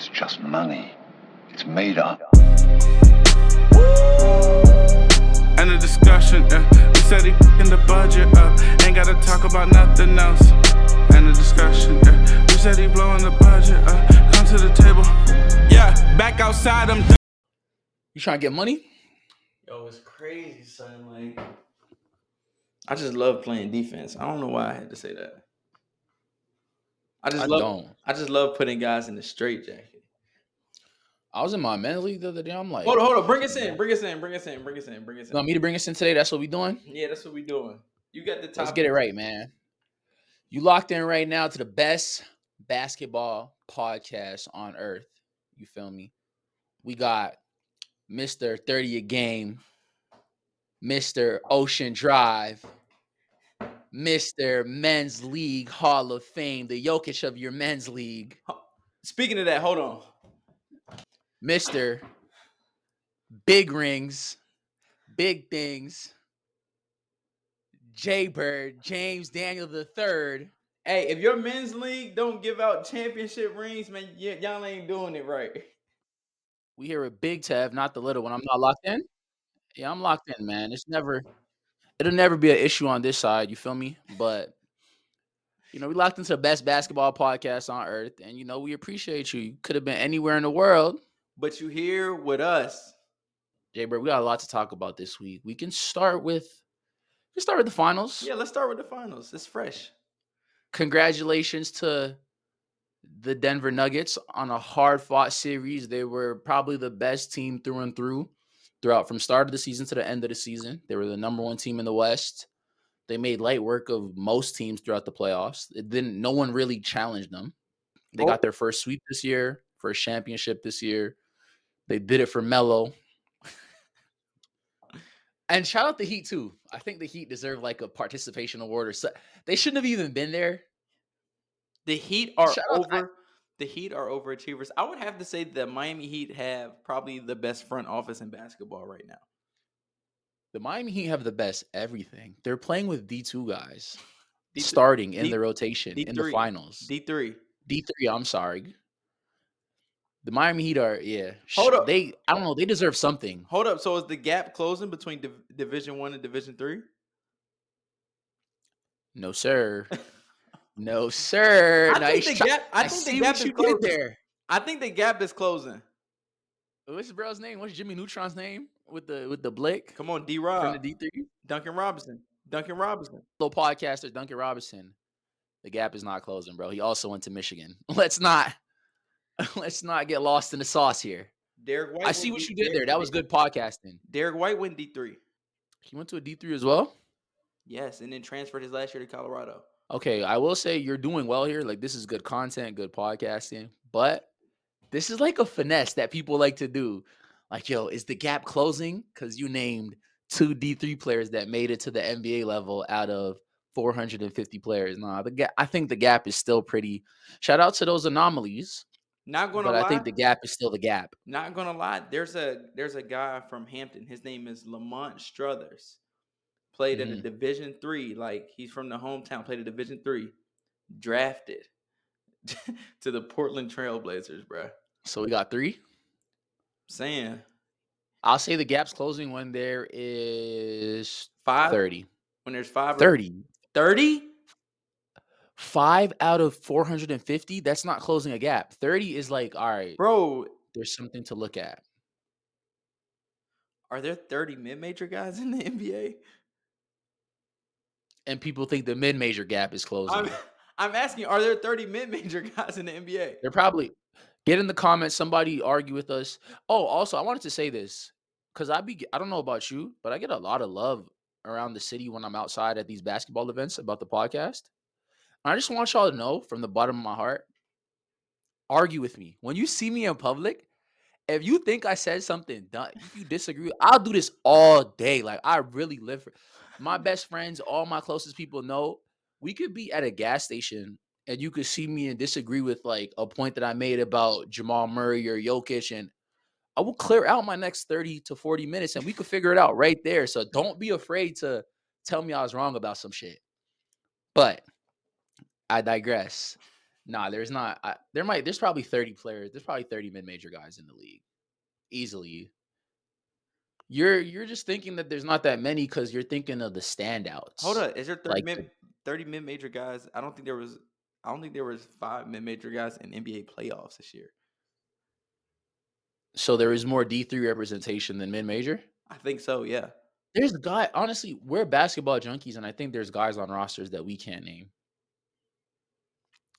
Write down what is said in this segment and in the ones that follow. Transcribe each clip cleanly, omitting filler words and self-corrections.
It's just money. It's made up. End of discussion, we said he f***ing the budget up. Ain't gotta talk about nothing else. End of discussion, we said he blowing the budget up. Come to the table, yeah, back outside him. You trying to get money? Yo, it's crazy, son. Like, I just love playing defense. I don't know why I had to say that. I just love putting guys in the straitjacket. I was in my men's league the other day. I'm like, hold on, bring us in. You want me to bring us in today? That's what we doing? Yeah, that's what we doing. You got the top. Let's get it right, man. You locked in right now to the best basketball podcast on earth. You feel me? We got Mr. 30 a Game, Mr. Ocean Drive, Mr. Men's League Hall of Fame, the Jokic of your men's league. Speaking of that, hold on. Mr. Big Rings, Big Things, Jaybird, James Daniel III. Hey, if your men's league don't give out championship rings, man, y'all ain't doing it right. We hear a big Tev, not the little one. I'm not locked in. Yeah, I'm locked in, man. It'll never be an issue on this side. You feel me? But we locked into the best basketball podcast on earth, and we appreciate you. You could have been anywhere in the world, but you here with us. Jaybird, we got a lot to talk about this week. We can start with the finals. Yeah, let's start with the finals. It's fresh. Congratulations to the Denver Nuggets on a hard-fought series. They were probably the best team through and through throughout from start of the season to the end of the season. They were the number one team in the West. They made light work of most teams throughout the playoffs. No one really challenged them. They got their first sweep this year, first championship this year. They did it for Melo. And shout out the Heat, too. I think the Heat deserve like a participation award or something. They shouldn't have even been there. The Heat are overachievers. I would have to say the Miami Heat have probably the best front office in basketball right now. The Miami Heat have the best everything. They're playing with D2 guys, starting in the rotation, in the finals. D3. I'm sorry. The Miami Heat are, yeah. Hold up. I don't know. They deserve something. Hold up. So is the gap closing between Division 1 and Division 3? No, sir. No, sir. I think the gap is closing. What's bro's name? What's Jimmy Neutron's name with the Blick? Come on, D-Rob. From the D3. Duncan Robinson. Little podcaster, Duncan Robinson. The gap is not closing, bro. He also went to Michigan. Let's not get lost in the sauce here. Derrick White. I see what you did there. That was good podcasting. Derrick White went D3. He went to a D3 as well? Yes, and then transferred his last year to Colorado. Okay, I will say you're doing well here. Like, this is good content, good podcasting. But this is like a finesse that people like to do. Like, yo, is the gap closing? Because you named two D3 players that made it to the NBA level out of 450 players. Nah, I think the gap is still pretty. Shout out to those anomalies. Not gonna lie. But I think the gap is still the gap. Not gonna lie. There's a guy from Hampton. His name is Lamont Struthers. Played in a Division 3, like he's from the hometown, played a Division 3, drafted to the Portland Trailblazers, bro. So we got 3? Saying. I'll say the gap's closing when there is 5. 30. When there's 5. 30. 30? 5 out of 450? That's not closing a gap. 30 is like, all right. Bro. There's something to look at. Are there 30 mid-major guys in the NBA? And people think the mid-major gap is closing. I'm asking, are there 30 mid-major guys in the NBA? They're probably. Get in the comments. Somebody argue with us. Oh, also, I wanted to say this because I don't know about you, but I get a lot of love around the city when I'm outside at these basketball events about the podcast. And I just want y'all to know from the bottom of my heart, argue with me. When you see me in public, if you think I said something dumb, if you disagree, I'll do this all day. Like, I really live for my best friends, all my closest people know we could be at a gas station and you could see me and disagree with like a point that I made about Jamal Murray or Jokic. And I will clear out my next 30 to 40 minutes and we could figure it out right there. So don't be afraid to tell me I was wrong about some shit. But I digress. Nah, there's not. There's probably 30 players. There's probably 30 mid-major guys in the league, easily. You're just thinking that there's not that many because you're thinking of the standouts. Hold up, is there 30 mid-major guys? I don't think there was 5 mid-major guys in NBA playoffs this year. So there is more D3 representation than mid-major? I think so, yeah. There's a guy, honestly, we're basketball junkies, and I think there's guys on rosters that we can't name.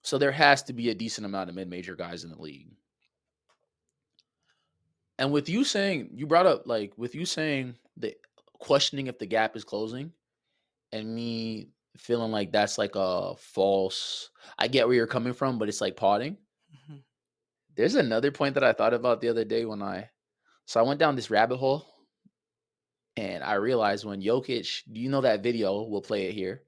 So there has to be a decent amount of mid-major guys in the league. And with you saying, you brought up, like, with you saying the questioning if the gap is closing, and me feeling like that's like a false, I get where you're coming from, but it's like potting. Mm-hmm. There's another point that I thought about the other day when I went down this rabbit hole, and I realized when Jokic, do you know that video? We'll play it here,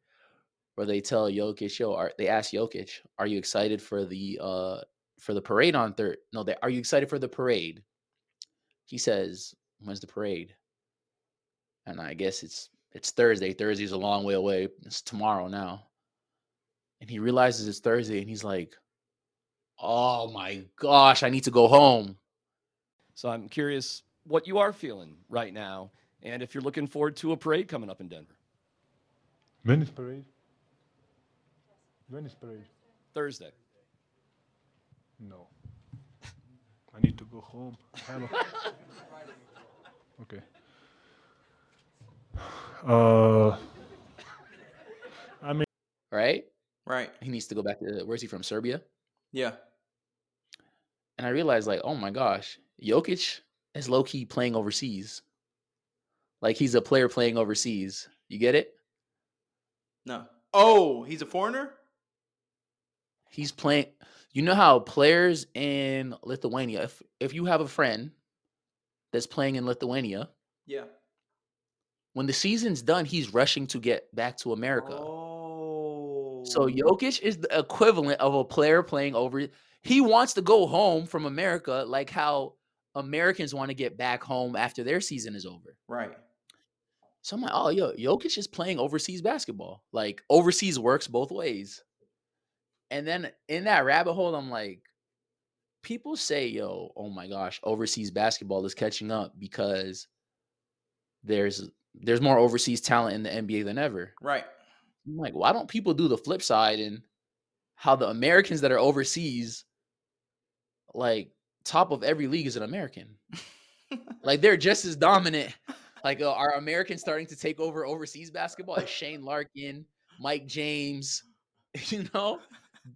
where they tell Jokic, they ask Jokic, "Are you excited for the parade on third? No, are you excited for the parade?" He says, "When's the parade?" And I guess it's Thursday. Thursday's a long way away. It's tomorrow now. And he realizes it's Thursday, and he's like, "Oh my gosh, I need to go home." So I'm curious what you are feeling right now, and if you're looking forward to a parade coming up in Denver. When is parade? When is parade? Thursday. No. I need to go home. Okay. I mean. Right? Right. He needs to go back to, where's he from? Serbia? Yeah. And I realized, like, oh my gosh, Jokic is low-key playing overseas. Like, he's a player playing overseas. You get it? No. Oh, he's a foreigner? He's playing. You know how players in Lithuania, if you have a friend that's playing in Lithuania, yeah, when the season's done, he's rushing to get back to America. Oh. So Jokic is the equivalent of a player playing over. He wants to go home from America, like how Americans want to get back home after their season is over. Right. So I'm like, oh, yo, Jokic is playing overseas basketball. Like, overseas works both ways. And then in that rabbit hole, I'm like, people say, yo, oh my gosh, overseas basketball is catching up because there's more overseas talent in the NBA than ever. Right. I'm like, why don't people do the flip side and how the Americans that are overseas, like, top of every league is an American. Like, they're just as dominant. Like, are Americans starting to take over overseas basketball? It's Shane Larkin, Mike James, you know?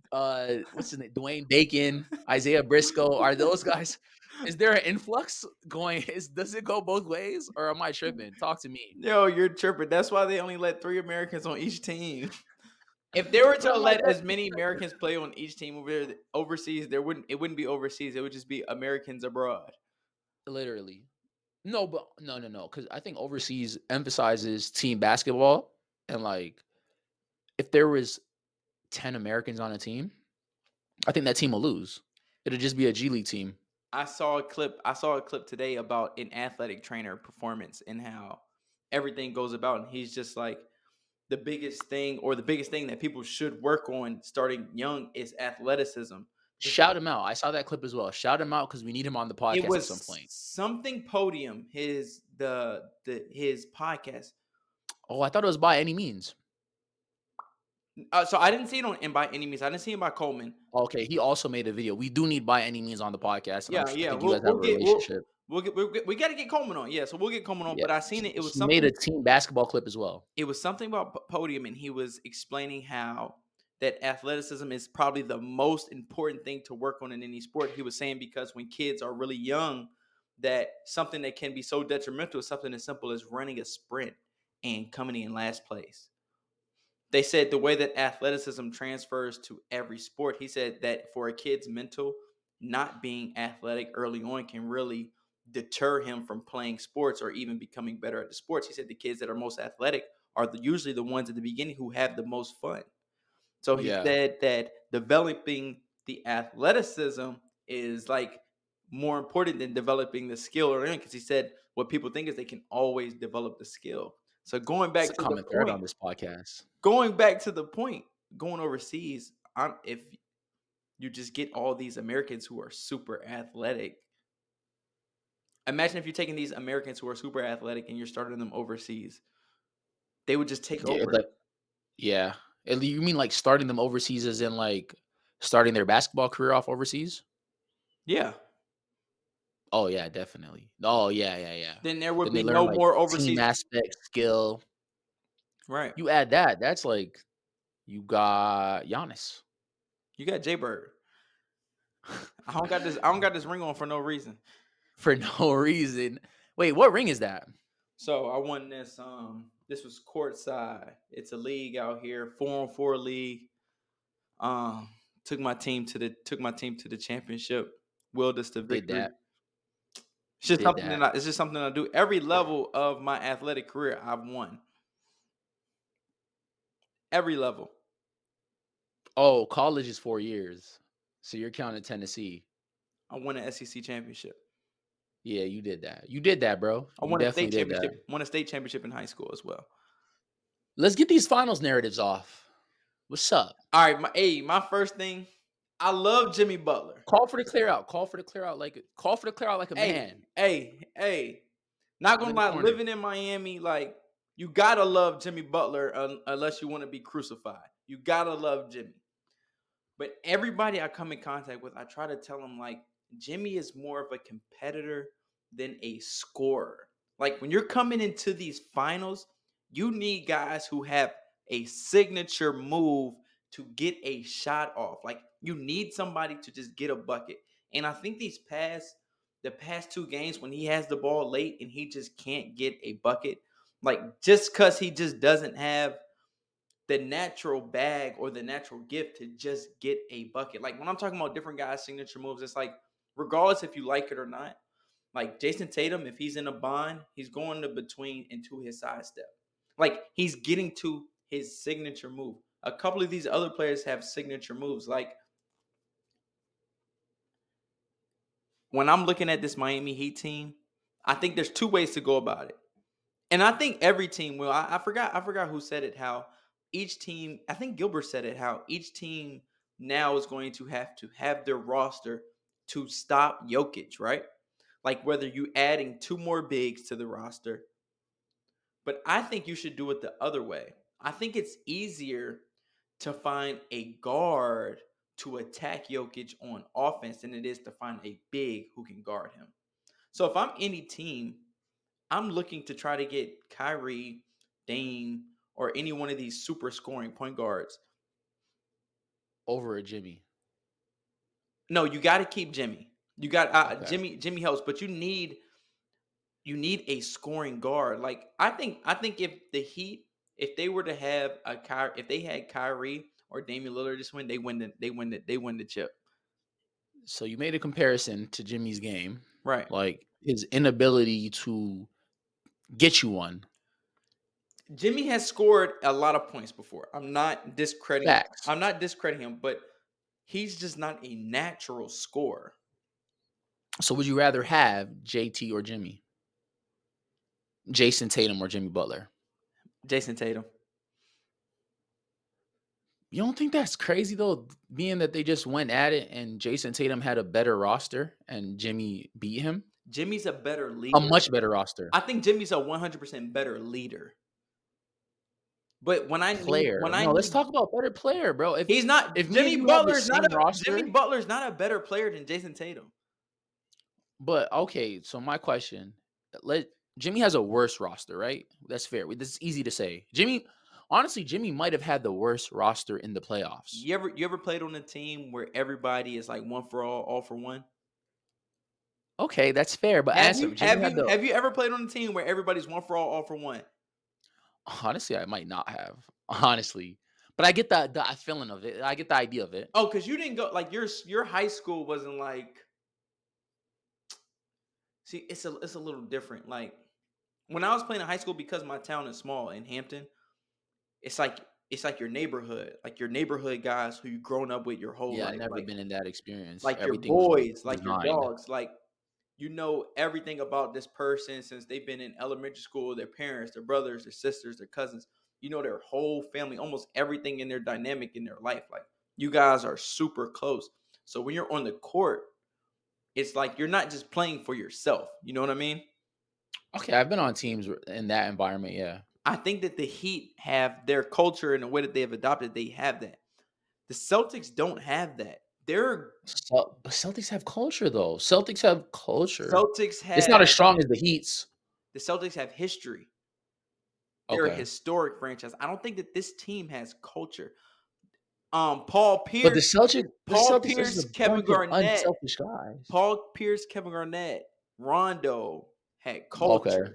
What's his name? Dwayne Bacon, Isaiah Briscoe. Are those guys? Is there an influx going? Does it go both ways, or am I tripping? Talk to me. Yo, you're tripping. That's why they only let 3 Americans on each team. If they were to let as many Americans play on each team overseas, it wouldn't be overseas. It would just be Americans abroad. Literally. No, but no. Because I think overseas emphasizes team basketball, and like, if there was 10 Americans on a team, I think that team will lose. It'll just be a G League team. I saw a clip today about an athletic trainer performance and how everything goes about, and he's just like, the biggest thing that people should work on starting young is athleticism. Shout him out. I saw that clip as well. Shout him out because we need him on the podcast at some point. Something Podium, his podcast. Oh, I thought it was By Any Means. So I didn't see it on By Any Means. I didn't see it by Coleman. Okay, he also made a video. We do need By Any Means on the podcast. Yeah. We got to get Coleman on. Yeah, so we'll get Coleman on. Yeah. But I seen it. It was something. Made a team basketball clip as well. It was something about Podium, and he was explaining how that athleticism is probably the most important thing to work on in any sport. He was saying because when kids are really young, that something that can be so detrimental is something as simple as running a sprint and coming in last place. They said the way that athleticism transfers to every sport, he said that for a kid's mental, not being athletic early on can really deter him from playing sports or even becoming better at the sports. He said the kids that are most athletic are usually the ones at the beginning who have the most fun. So he said that developing the athleticism is like more important than developing the skill or anything, because he said what people think is they can always develop the skill. So going back to the point on this podcast, going overseas, you just get all these Americans who are super athletic. Imagine if you're taking these Americans who are super athletic and you're starting them overseas. They would just take over. Like, yeah. You mean like starting them overseas as in like starting their basketball career off overseas? Yeah. Oh, yeah, definitely. Oh, yeah. Then there would be no more overseas. Team aspect, skill. Right. You add that, that's like you got Giannis. You got Jaybird. I don't got this ring on for no reason. For no reason. Wait, what ring is that? So I won this. This was courtside. It's a league out here, 4-on-4 league. Took my team to the championship. Willed us to victory. Did that. It's just something that. It's just something I do. Every level of my athletic career, I've won. Every level. Oh, college is 4 years, so you're counting Tennessee. I won an SEC championship. Yeah, you did that. You did that, bro. I won a state championship. Won a state championship in high school as well. Let's get these finals narratives off. What's up? All right, my first thing. I love Jimmy Butler. Call for the clear out like a man. Hey. Not gonna lie, living in Miami, like you gotta love Jimmy Butler unless you want to be crucified. You gotta love Jimmy. But everybody I come in contact with, I try to tell them like Jimmy is more of a competitor than a scorer. Like when you're coming into these finals, you need guys who have a signature move to get a shot off. Like you need somebody to just get a bucket. And I think the past two games when he has the ball late and he just can't get a bucket, like just because he just doesn't have the natural bag or the natural gift to just get a bucket. Like when I'm talking about different guys' signature moves, it's like regardless if you like it or not, like Jayson Tatum, if he's in a bond, he's going to between and to his side step. Like he's getting to his signature move. A couple of these other players have signature moves. Like when I'm looking at this Miami Heat team, I think there's two ways to go about it. And I think every team will. I forgot who said it, how each team, I think Gilbert said it, how each team now is going to have their roster to stop Jokic, right? Like whether you adding two more bigs to the roster. But I think you should do it the other way. I think it's easier to find a guard to attack Jokic on offense than it is to find a big who can guard him. So if I'm any team, I'm looking to try to get Kyrie, Dame, or any one of these super scoring point guards. Over a Jimmy. No, you got to keep Jimmy. You got okay. Jimmy helps, but you need a scoring guard. Like I think if the Heat, if they were to have if they had Kyrie or Damian Lillard this win, they win the chip. So you made a comparison to Jimmy's game, right? Like his inability to get you one. Jimmy has scored a lot of points before. I'm not discrediting him, but he's just not a natural scorer. So would you rather have JT or Jimmy? Jayson Tatum or Jimmy Butler? Jayson Tatum. You don't think that's crazy, though, being that they just went at it and Jayson Tatum had a better roster and Jimmy beat him? Jimmy's a better leader. A much better roster. I think Jimmy's a 100% better leader. But when I player, let's talk about better player, bro. If Jimmy Butler's not a better player than Jayson Tatum. But okay, so my question, Jimmy has a worse roster, right? That's fair. This is easy to say. Honestly, Jimmy might have had the worst roster in the playoffs. You ever played on a team where everybody is like one for all for one? Okay, that's fair. But have you ever played on a team where everybody's one for all for one? Honestly, I might not have. Honestly. But I get the feeling of it. I get the idea of it. Oh, because you didn't go like your high school wasn't like. See, it's a little different. Like when I was playing in high school, because my town is small in Hampton, it's like your neighborhood, like your neighborhood guys who you've grown up with your whole life. Yeah, I've never been in that experience. Like everything your boys, like your dogs, like you know everything about this person since they've been in elementary school, their parents, their brothers, their sisters, their cousins. You know their whole family, almost everything in their dynamic in their life. Like you guys are super close. So when you're on the court, it's like you're not just playing for yourself. You know what I mean? Okay, I've been on teams in that environment, yeah. I think that the Heat have their culture and the way that they have adopted, they have that. The Celtics don't have that. But Celtics have culture, though. Celtics have culture. It's not as strong as the Heat's. The Celtics have history. They're a historic franchise. I don't think that this team has culture. Paul Pierce. But Paul Pierce, Kevin Garnett. Unselfish guys. Paul Pierce, Kevin Garnett, Rondo had culture. Okay.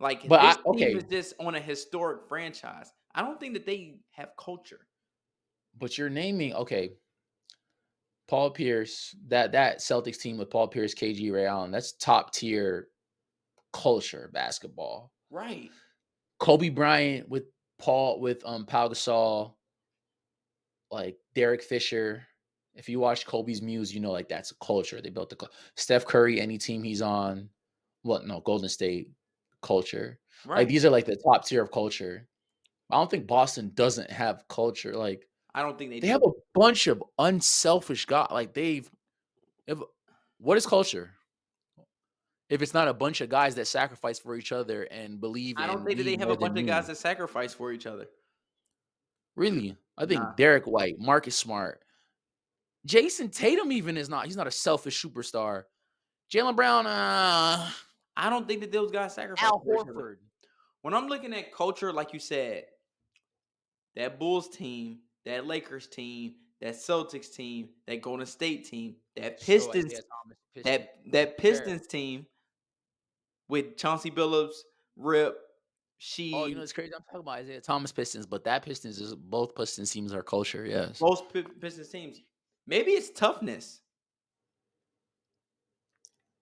Like, but this team is just on a historic franchise. I don't think that they have culture. But you're naming, Paul Pierce, that Celtics team with Paul Pierce, KG, Ray Allen, that's top-tier culture basketball. Right. Kobe Bryant with Pau Gasol, like Derek Fisher. If you watch Kobe's Muse, you know, like, that's a culture. They built the culture. Steph Curry, any team he's on. Golden State culture. Right. Like, these are, like, the top tier of culture. I don't think Boston doesn't have culture. Like, I don't think they do. They have a bunch of unselfish guys. Like, what is culture? If it's not a bunch of guys that sacrifice for each other and believe in. I don't think that they have a bunch of guys that sacrifice for each other. Really? I think Derrick White, Marcus Smart, Jayson Tatum even he's not a selfish superstar. Jaylen Brown, I don't think that those guys sacrifice for each other. When I'm looking at culture, like you said, that Bulls team, that Lakers team, that Celtics team, that Golden State team, that Pistons, Pistons team. With Chauncey Billups, Rip, you know, it's crazy. I'm talking about Isaiah Thomas Pistons, but that Pistons is both Pistons teams are culture, yes. Both Pistons teams. Maybe it's toughness.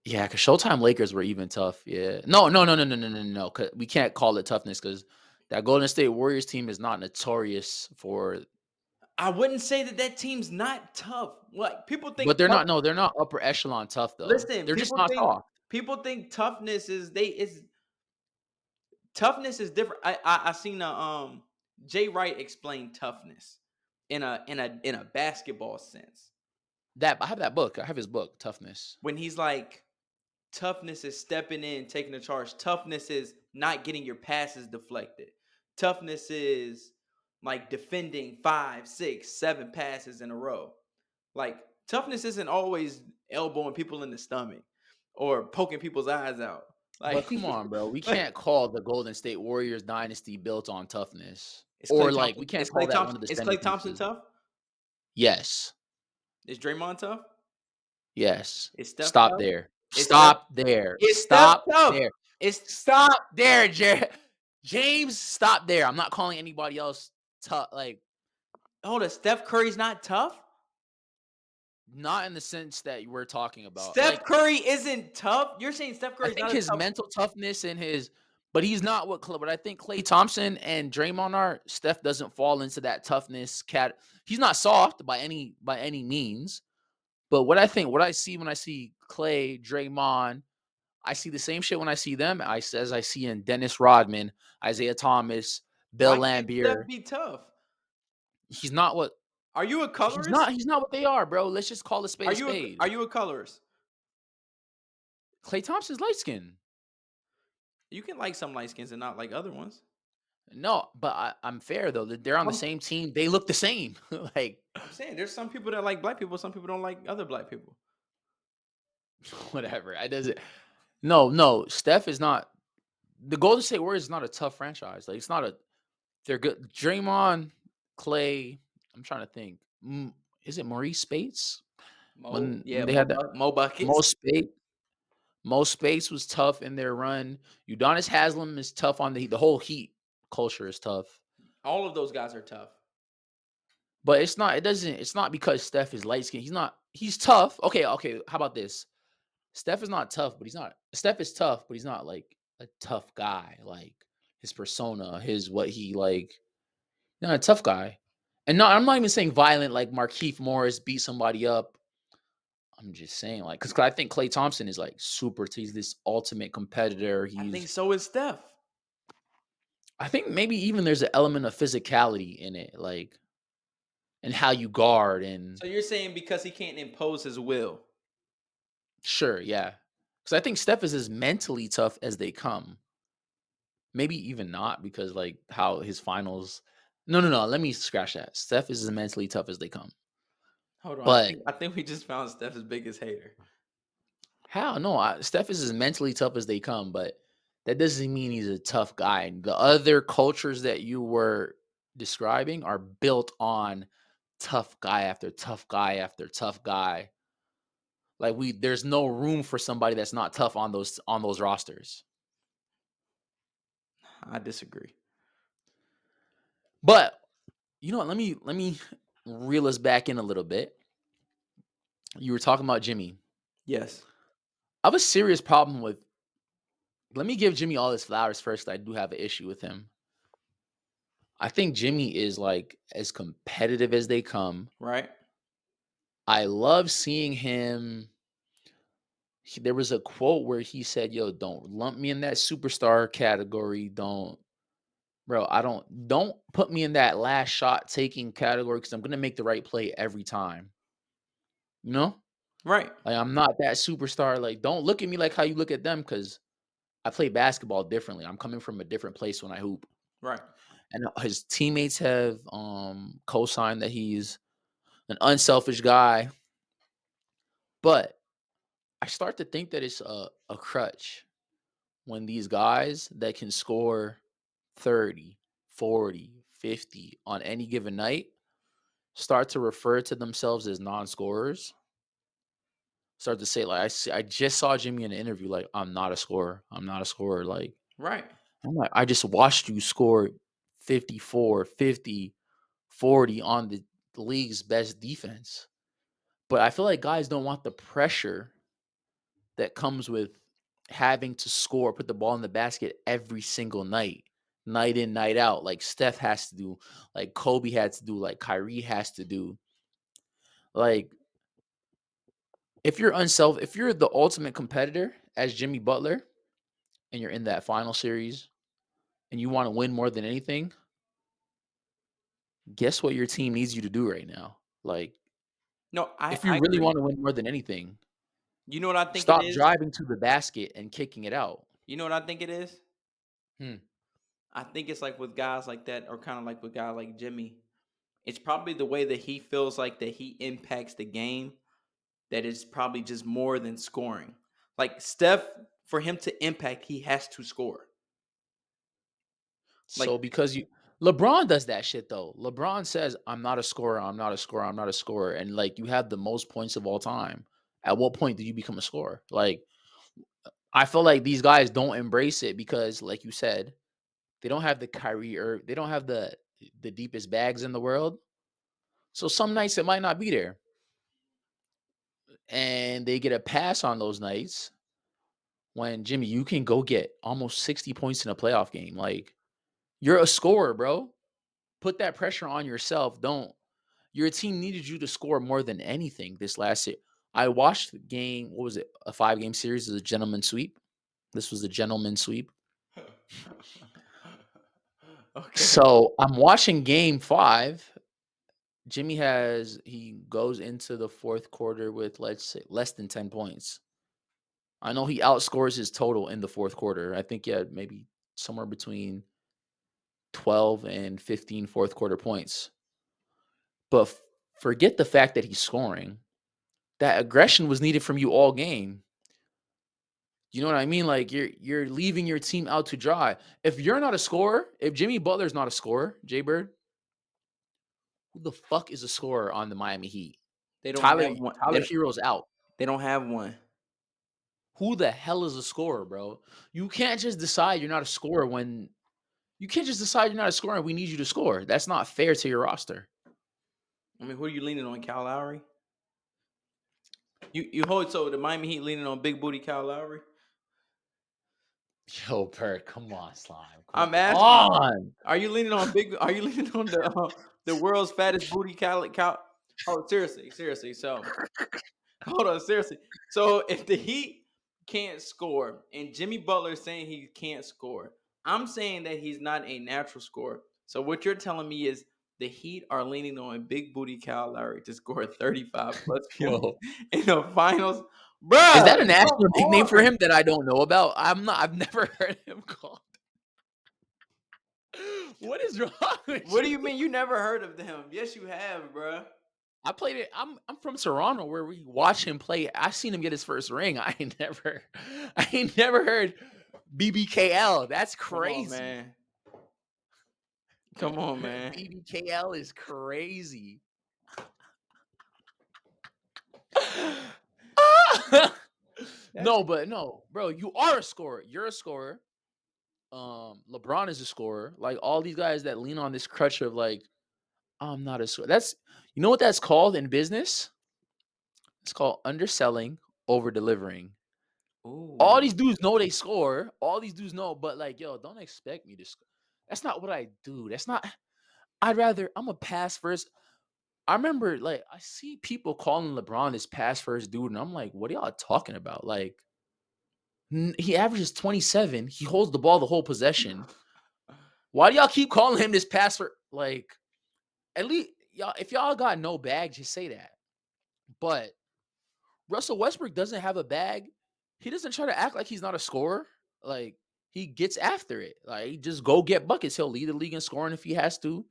Yeah, because Showtime Lakers were even tough, yeah. No. Cause we can't call it toughness because that Golden State Warriors team is not notorious for... I wouldn't say that team's not tough. Like, people think... But they're not... No, they're not upper echelon tough, though. Listen, they're just not tough. People think toughness is different. I seen Jay Wright explain toughness in a basketball sense. I have his book, Toughness. When he's like, toughness is stepping in, taking the charge. Toughness is not getting your passes deflected. Toughness is like defending 5, 6, 7 passes in a row. Like, toughness isn't always elbowing people in the stomach or poking people's eyes out. Like, but come on, bro. We can't call the Golden State Warriors dynasty built on toughness. Is Klay Thompson tough? Yes. Is Draymond tough? Yes. Stop there. Stop there. Stop there. Stop there, James. Stop there. I'm not calling anybody else tough. Like, Steph Curry's not tough? Not in the sense that we're talking about. Steph Curry isn't tough? You're saying Steph Curry's not tough? I think his mental toughness and but he's not but I think Klay Thompson and Draymond are. Steph doesn't fall into that toughness cat. He's not soft by any means. But what I see when I see Klay, Draymond, I see the same shit when I see them. I see in Dennis Rodman, Isaiah Thomas, Bill Laimbeer. That'd be tough. He's not what. Are you a colorist? He's not what they are, bro. Let's just call a spade a spade. Are you a colorist? Klay Thompson's light skin. You can like some light skins and not like other ones. No, but I'm fair though. They're on the same team. They look the same. Like, I'm saying, there's some people that like black people. Some people don't like other black people. Whatever. I doesn't. No, Steph is not. The Golden State Warriors is not a tough franchise. Like, it's not a. They're good. Draymond, Klay. I'm trying to think. Is it Maurice Spates? Mo Buckets. Mo Spates was tough in their run. Udonis Haslem is tough on the whole Heat culture is tough. All of those guys are tough. But it's not because Steph is light skinned. He's tough. Okay. How about this? Steph is tough, but he's not like a tough guy. Like, his persona, what he like. Not a tough guy. And no, I'm not even saying violent, like Markieff Morris beat somebody up. I'm just saying, like, because I think Klay Thompson is like super. He's this ultimate competitor. I think so is Steph. I think maybe even there's an element of physicality in it. Like, and how you guard. And so you're saying because he can't impose his will. Sure, yeah. Because I think Steph is as mentally tough as they come. Maybe even not, because like how his finals. No. Let me scratch that. Steph is as mentally tough as they come. Hold on. But I think we just found Steph's biggest hater. How? No, Steph is as mentally tough as they come, but that doesn't mean he's a tough guy. And the other cultures that you were describing are built on tough guy after tough guy after tough guy. Like there's no room for somebody that's not tough on those rosters. I disagree. But you know what? Let me reel us back in a little bit. You were talking about Jimmy. Yes. I have a serious problem with. Let me give Jimmy all his flowers first. I do have an issue with him. I think Jimmy is like as competitive as they come. Right. I love seeing him. There was a quote where he said, "Yo, don't lump me in that superstar category. Don't put me in that last shot taking category because I'm gonna make the right play every time. You know, right? Like I'm not that superstar. Like don't look at me like how you look at them because I play basketball differently. I'm coming from a different place when I hoop. Right. And his teammates have co-signed that he's an unselfish guy, but." I start to think that it's a crutch when these guys that can score 30, 40, 50 on any given night start to refer to themselves as non-scorers. Start to say, like, I just saw Jimmy in an interview, like, I'm not a scorer. I'm not a scorer. Like, right. I'm like, I just watched you score 54, 50, 40 on the league's best defense. But I feel like guys don't want the pressure that comes with having to score, put the ball in the basket every single night, night in, night out, like Steph has to do, like Kobe had to do, like Kyrie has to do. Like, if you're the ultimate competitor as Jimmy Butler and you're in that final series and you want to win more than anything, guess what your team needs you to do right now? Like, no, I want to win more than anything, you know what I think it is? Stop driving to the basket and kicking it out. You know what I think it is? I think it's like with guys like that or kind of like with guys like Jimmy, it's probably the way that he feels like that he impacts the game that is probably just more than scoring. Like Steph, for him to impact, he has to score. Like, so because LeBron does that shit though. LeBron says, I'm not a scorer, I'm not a scorer, I'm not a scorer. And like you have the most points of all time. At what point did you become a scorer? Like, I feel like these guys don't embrace it because, like you said, they don't have the Kyrie or they don't have the deepest bags in the world. So some nights it might not be there. And they get a pass on those nights when, Jimmy, you can go get almost 60 points in a playoff game. Like, you're a scorer, bro. Put that pressure on yourself. Your team needed you to score more than anything this last year. I watched the game, what was it, a 5-game series of the gentleman sweep. This was the gentleman sweep. Okay. So I'm watching game 5. Jimmy he goes into the fourth quarter with, let's say, less than 10 points. I know he outscores his total in the fourth quarter. I think he had maybe somewhere between 12 and 15 fourth quarter points. But forget the fact that he's scoring. That aggression was needed from you all game. You know what I mean? Like you're leaving your team out to dry. If you're not a scorer, if Jimmy Butler's not a scorer, Jaybird, who the fuck is a scorer on the Miami Heat? They don't have one. Tyler Hero's out. They don't have one. Who the hell is a scorer, bro? You can't just decide you're not a scorer when you can't just decide you're not a scorer and we need you to score. That's not fair to your roster. I mean, who are you leaning on, Kyle Lowry? You hold so the Miami Heat leaning on big booty Kyle Lowry. Yo, Perk, come on, slime. I'm asking. Are you leaning on big? Are you leaning on the world's fattest booty Kyle? Oh, seriously. So hold on, seriously. So if the Heat can't score, and Jimmy Butler saying he can't score, I'm saying that he's not a natural scorer. So what you're telling me is the Heat are leaning on big booty Kyle Lowry to score 35 plus points in the finals. Bro, is that a national nickname for him that I don't know about? I've never heard him called. What is wrong with you? What do you mean you never heard of him? Yes, you have, bro. I played it. I'm from Toronto where we watch him play. I seen him get his first ring. I ain't never heard BBKL. That's crazy. Come on, man. BBKL is crazy. No, bro, you are a scorer. You're a scorer. LeBron is a scorer. Like all these guys that lean on this crutch of like, I'm not a scorer. That's, you know what that's called in business? It's called underselling, over delivering. All these dudes know they score. All these dudes know, but like, yo, don't expect me to score. That's not what I do. That's not. I'm a pass first. I remember, like, I see people calling LeBron this pass first dude, and I'm like, what are y'all talking about? Like, he averages 27. He holds the ball the whole possession. Why do y'all keep calling him this pass first? Like, at least y'all, if y'all got no bag, just say that. But Russell Westbrook doesn't have a bag. He doesn't try to act like he's not a scorer. Like, he gets after it. Like, just go get buckets. He'll lead the league in scoring if he has to.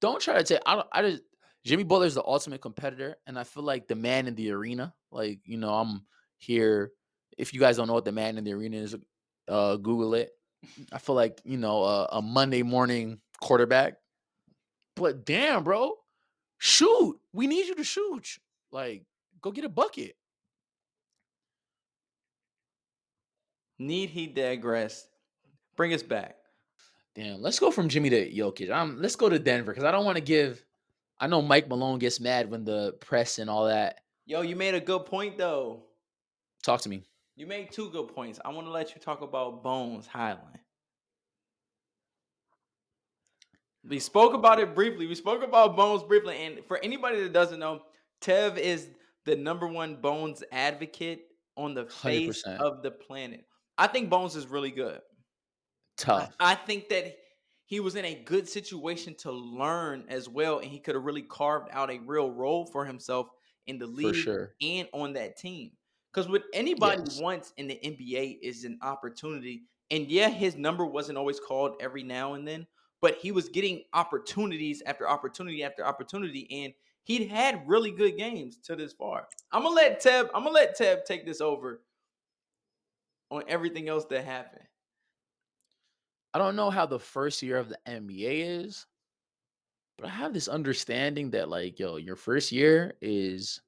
Don't try to take. Jimmy Butler is the ultimate competitor, and I feel like the man in the arena. Like, you know, I'm here. If you guys don't know what the man in the arena is, Google it. I feel like, you know, a Monday morning quarterback. But damn, bro, shoot. We need you to shoot. Like, go get a bucket. Need he digress? Bring us back. Damn, let's go from Jimmy to Jokic. Let's go to Denver because I don't want to give. I know Mike Malone gets mad when the press and all that. Yo, you made a good point though. Talk to me. You made two good points. I want to let you talk about Bones Hyland. We spoke about it briefly. We spoke about Bones briefly, and for anybody that doesn't know, Tev is the number one Bones advocate on the face 100%. Of the planet. I think Bones is really good. Tough. I think that he was in a good situation to learn as well, and he could have really carved out a real role for himself in the league and on that team. Because what anybody wants in the NBA is an opportunity. And yeah, his number wasn't always called every now and then, but he was getting opportunities after opportunity after opportunity, and he'd had really good games to this far. I'm gonna let Teb take this over on everything else that happened. I don't know how the first year of the NBA is, but I have this understanding that, like, yo, your first year is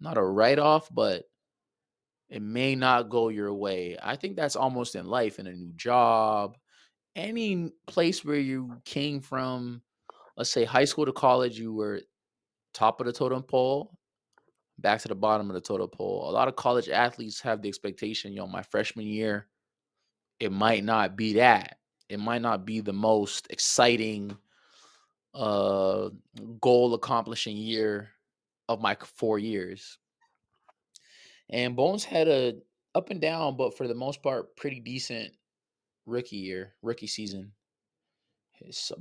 not a write-off, but it may not go your way. I think that's almost in life, in a new job, any place where you came from, let's say high school to college, you were top of the totem pole, back to the bottom of the totem pole. A lot of college athletes have the expectation, yo, my freshman year, it might not be that. It might not be the most exciting goal-accomplishing year of my 4 years. And Bones had a up and down, but for the most part, pretty decent rookie season.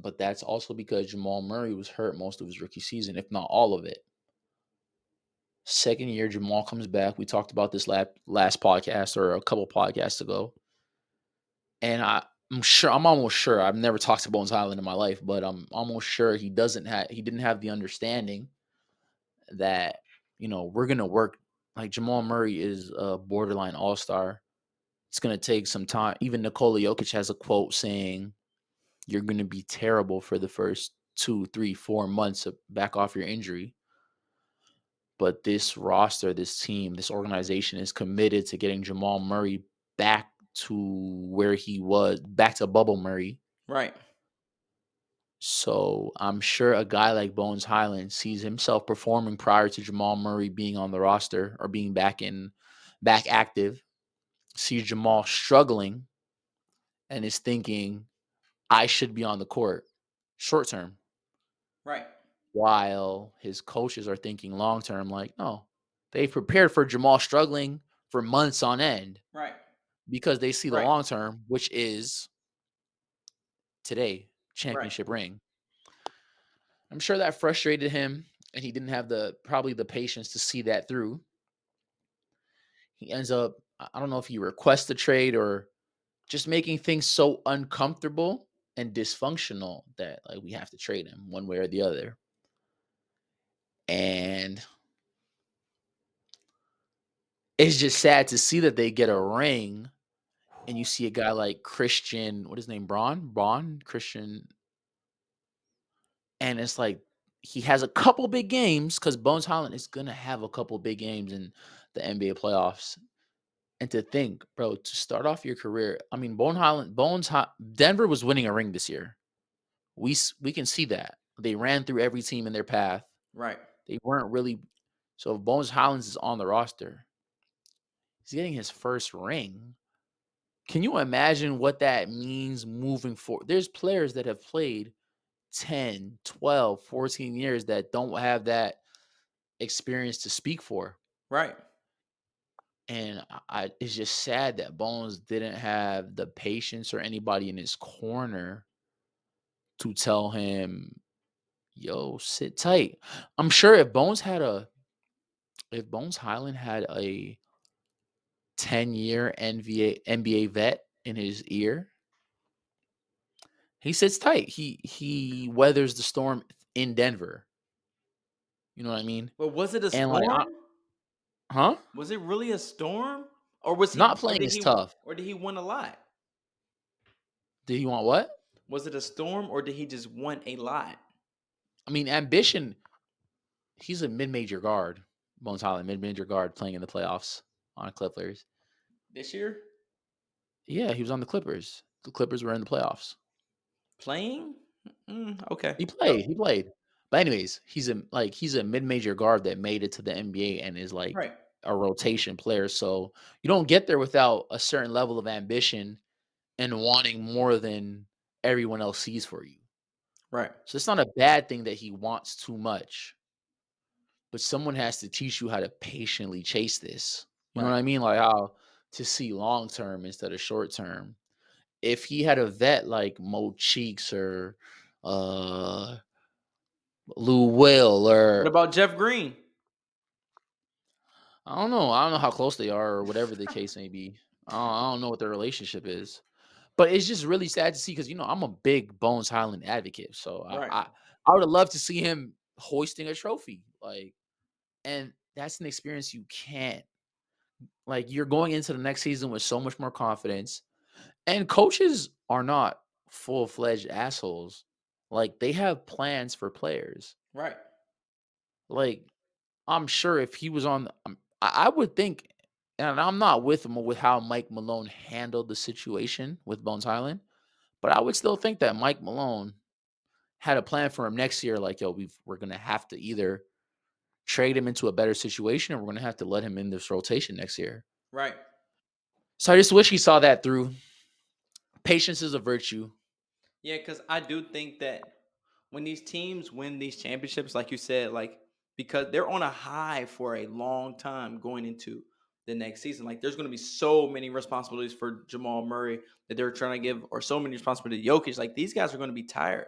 But that's also because Jamal Murray was hurt most of his rookie season, if not all of it. Second year, Jamal comes back. We talked about this last podcast or a couple podcasts ago. And I'm almost sure. I've never talked to Bones Hyland in my life, but I'm almost sure he didn't have the understanding that, you know, we're gonna work. Like, Jamal Murray is a borderline all-star. It's gonna take some time. Even Nikola Jokic has a quote saying, "You're gonna be terrible for the first 2, 3, 4 months of back off your injury." But this roster, this team, this organization is committed to getting Jamal Murray back to where he was, back to Bubble Murray. Right. So I'm sure a guy like Bones Hyland sees himself performing prior to Jamal Murray being on the roster or being back active, sees Jamal struggling and is thinking, I should be on the court short term. Right. While his coaches are thinking long term, like, no, they prepared for Jamal struggling for months on end. Right. Because they see the long term, which is today, championship ring. I'm sure that frustrated him, and he didn't have probably the patience to see that through. He ends up, I don't know if he requests a trade or just making things so uncomfortable and dysfunctional that like we have to trade him one way or the other. And it's just sad to see that they get a ring, and you see a guy like Christian, what is his name? Braun, Christian. And it's like, he has a couple big games because Bones Hyland is going to have a couple big games in the NBA playoffs. And to think, bro, to start off your career, I mean, Denver was winning a ring this year. We can see that. They ran through every team in their path. Right. They weren't really. So if Bones Hyland is on the roster, he's getting his first ring. Can you imagine what that means moving forward? There's players that have played 10, 12, 14 years that don't have that experience to speak for. Right. And it's just sad that Bones didn't have the patience or anybody in his corner to tell him, yo, sit tight. I'm sure if Bones Hyland had a 10-year NBA vet in his ear, he sits tight. He weathers the storm in Denver. You know what I mean? But was it a storm? Was it really a storm? Or was he not playing is tough? Or did he want a lot? Did he want what? Was it a storm or did he just want a lot? I mean, ambition. He's a mid-major guard. Bones Hyland, mid-major guard playing in the playoffs on the Clippers. This year? Yeah, he was on the Clippers. The Clippers were in the playoffs. Playing? Okay. He played. But anyways, he's a mid-major guard that made it to the NBA and is like a rotation player. So you don't get there without a certain level of ambition and wanting more than everyone else sees for you. Right. So it's not a bad thing that he wants too much, but someone has to teach you how to patiently chase this. You know what I mean? Like how to see long-term instead of short-term. If he had a vet like Mo Cheeks or Lou Will or... What about Jeff Green? I don't know. I don't know how close they are or whatever the case may be. I don't know what their relationship is. But it's just really sad to see because, you know, I'm a big Bones Hyland advocate. So I would have loved to see him hoisting a trophy. And that's an experience you can't. You're going into the next season with so much more confidence. And coaches are not full-fledged assholes. They have plans for players. Right. I'm sure if he was on – I would think – and I'm not with him with how Mike Malone handled the situation with Bones Hyland, but I would still think that Mike Malone had a plan for him next year. We're going to have to either trade him into a better situation or we're going to have to let him in this rotation next year. Right. So I just wish he saw that through. Patience is a virtue. Yeah, because I do think that when these teams win these championships, like you said, because they're on a high for a long time going into the next season. There's going to be so many responsibilities for Jamal Murray that they're trying to give, or so many responsibilities to Jokic. These guys are going to be tired.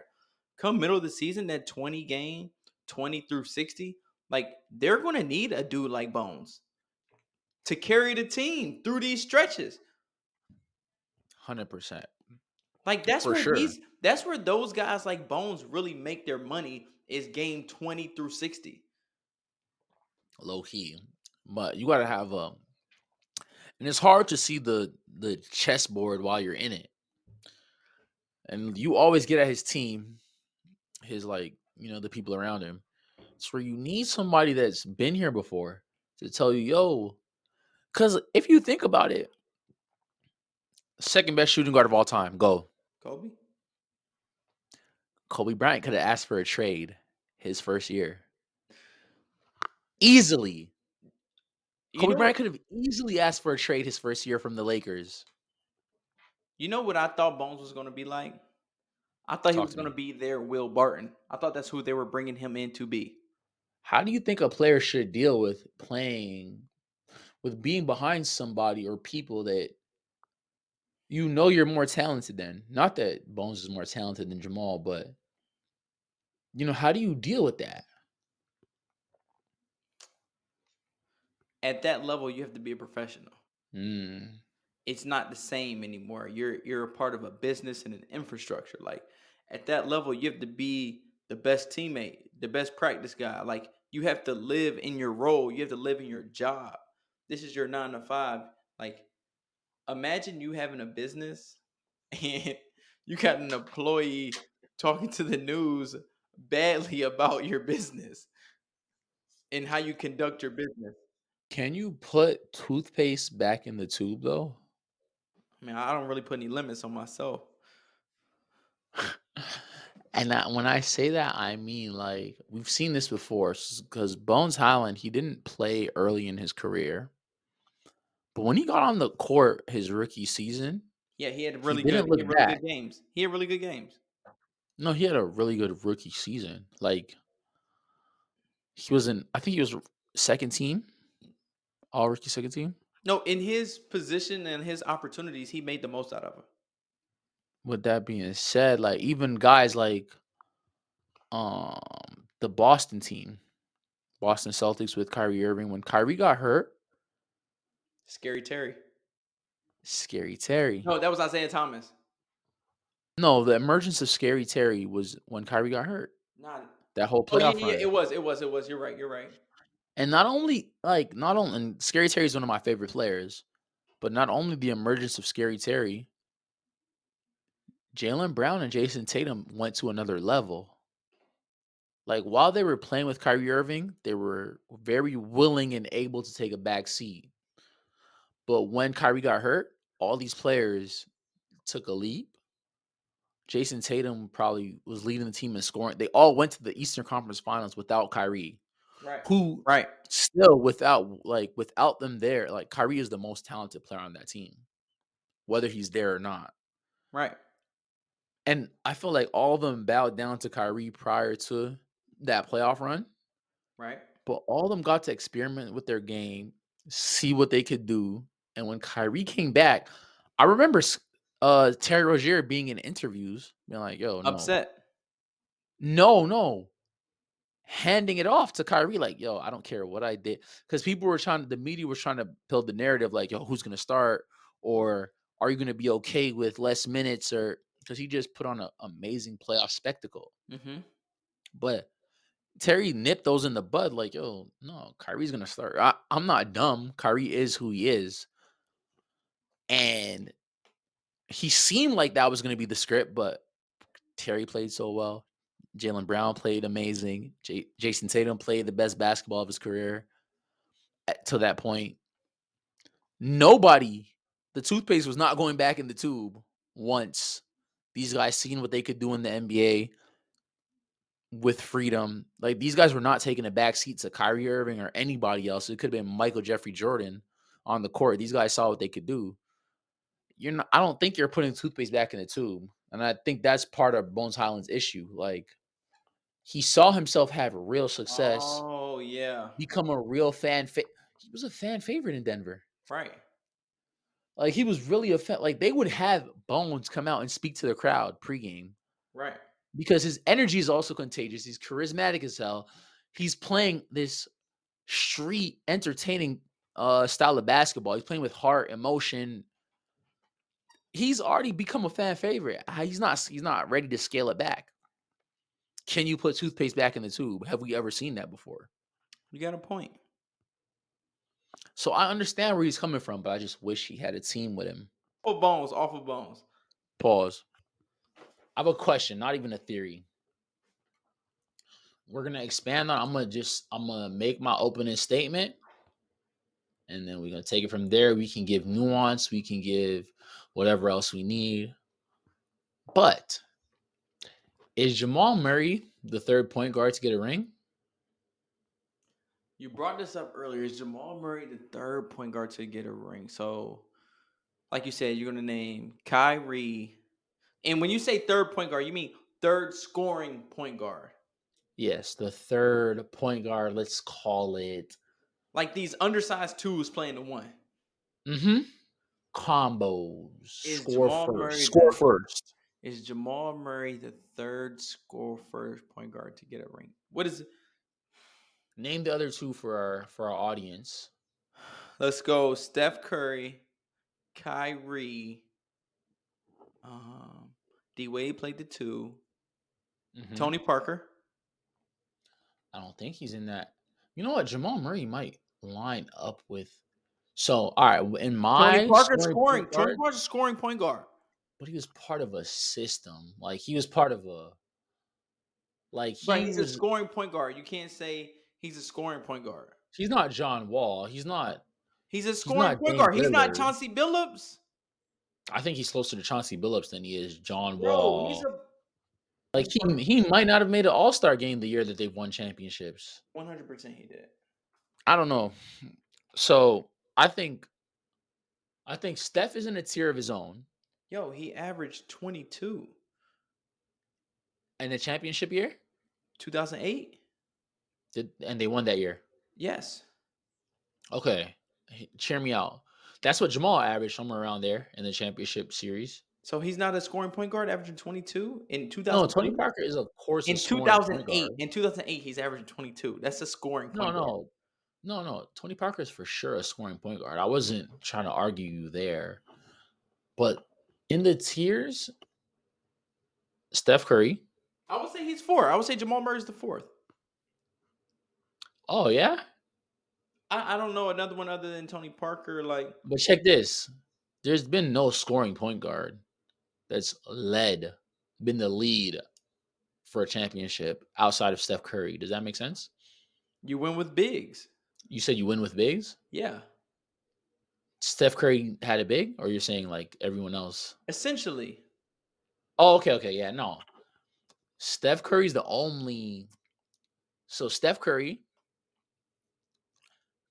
Come middle of the season, that 20-game, 20 through 60, they're going to need a dude like Bones to carry the team through these stretches. 100%. That's where that's where those guys like Bones really make their money is game 20 through 60. Low key. But you gotta have and it's hard to see the chessboard while you're in it. And you always get at his team, his the people around him. It's where you need somebody that's been here before to tell you, yo. Because if you think about it, second best shooting guard of all time, go. Kobe? Kobe Bryant could have asked for a trade his first year. Easily. Kobe Bryant could have easily asked for a trade his first year from the Lakers. You know what I thought Bones was going to be like? I thought he was going to be their Will Barton. I thought that's who they were bringing him in to be. How do you think a player should deal with playing – with being behind somebody or people that you're more talented than? Not that Bones is more talented than Jamal, but you know, how do you deal with that? At that level, you have to be a professional. It's not the same anymore. You're a part of a business and an infrastructure. Like, at that level, you have to be the best teammate, the best practice guy. Like, you have to live in your role. You have to live in your job. This is your 9-to-5. Like, imagine you having a business and you got an employee talking to the news badly about your business and how you conduct your business. Can you put toothpaste back in the tube, though? I mean, I don't really put any limits on myself. And when I say that, I mean, like, we've seen this before. Because Bones Hyland, he didn't play early in his career. But when he got on the court his rookie season, yeah, he had really good games. He had really good games. No, he had a really good rookie season. Like, I think he was second team. All rookie second team? No, in his position and his opportunities, he made the most out of them. With that being said, like, even guys like the Boston team, Boston Celtics with Kyrie Irving, when Kyrie got hurt. Scary Terry. No, that was Isaiah Thomas. No, the emergence of Scary Terry was when Kyrie got hurt. That whole playoff. Oh, yeah, it was. You're right. And not only Scary Terry is one of my favorite players, but not only the emergence of Scary Terry, Jaylen Brown and Jayson Tatum went to another level. Like, while they were playing with Kyrie Irving, they were very willing and able to take a back seat. But when Kyrie got hurt, all these players took a leap. Jayson Tatum probably was leading the team in scoring. They all went to the Eastern Conference Finals without Kyrie. Right. Still without them there, like, Kyrie is the most talented player on that team, whether he's there or not. Right. And I feel like all of them bowed down to Kyrie prior to that playoff run. Right. But all of them got to experiment with their game, see what they could do. And when Kyrie came back, I remember Terry Rozier being in interviews, being like, yo, no. Upset. No. Handing it off to Kyrie, like, yo, I don't care what I did. Because the media was trying to build the narrative, like, yo, who's going to start? Or are you going to be okay with less minutes? Or because he just put on an amazing playoff spectacle. Mm-hmm. But Terry nipped those in the bud, like, yo, no, Kyrie's going to start. I'm not dumb. Kyrie is who he is. And he seemed like that was going to be the script, but Terry played so well. Jaylen Brown played amazing. Jayson Tatum played the best basketball of his career to that point. The toothpaste was not going back in the tube once these guys seen what they could do in the NBA with freedom. Like, these guys were not taking a backseat to Kyrie Irving or anybody else. It could have been Michael Jeffrey Jordan on the court. These guys saw what they could do. I don't think you're putting toothpaste back in the tube. And I think that's part of Bones Hyland's issue. Like, he saw himself have real success. Oh, yeah. Become a real fan. He was a fan favorite in Denver. Right. Like, he was really a fan. Like, they would have Bones come out and speak to the crowd pregame. Right. Because his energy is also contagious. He's charismatic as hell. He's playing this street entertaining style of basketball. He's playing with heart, emotion. He's already become a fan favorite. He's not ready to scale it back. Can you put toothpaste back in the tube? Have we ever seen that before? You got a point. So I understand where he's coming from, but I just wish he had a team with him. Off of Bones. Pause. I have a question, not even a theory. We're gonna expand on. I'm gonna make my opening statement, and then we're gonna take it from there. We can give nuance. We can give whatever else we need. But is Jamal Murray the third point guard to get a ring? You brought this up earlier. Is Jamal Murray the third point guard to get a ring? So, like you said, you're going to name Kyrie. And when you say third point guard, you mean third scoring point guard. Yes, the third point guard. Let's call it. Like these undersized twos playing the one. Mm-hmm. Combos. Score first. Is Jamal Murray the third score-first point guard to get a ring? What is it? Name the other two for our audience. Let's go Steph Curry, Kyrie. D-Wade played the two. Mm-hmm. Tony Parker. I don't think he's in that. You know what? Jamal Murray might line up with. So, all right. In my Tony Parker's scoring point guard. But he was part of a system. Like, he was part of a. Like, he's a scoring point guard. You can't say he's a scoring point guard. He's not John Wall. He's not. He's a scoring point guard. He's not Chauncey Billups. I think he's closer to Chauncey Billups than he is John Wall. He's a, like, he might not have made an All-Star game the year that they won championships. 100% he did. I don't know. So I think Steph is in a tier of his own. Yo, he averaged 22 in the championship year, 2008. And they won that year? Yes. Okay, cheer me out. That's what Jamal averaged, somewhere around there in the championship series. So he's not a scoring point guard, averaging 22 in 2000. No, Tony Parker is, of course, in 2008. In 2008, he's averaging 22. That's a scoring point guard. No. Tony Parker is for sure a scoring point guard. I wasn't trying to argue you there, but in the tiers, Steph Curry. I would say he's four. I would say Jamal Murray's the fourth. Oh yeah. I don't know another one other than Tony Parker. Like, but check this: there's been no scoring point guard that's been the lead for a championship outside of Steph Curry. Does that make sense? You win with bigs. You said you win with bigs? Yeah. Steph Curry had a big, or you're saying like everyone else? Essentially. Oh, okay, yeah, no. Steph Curry's the only. So Steph Curry,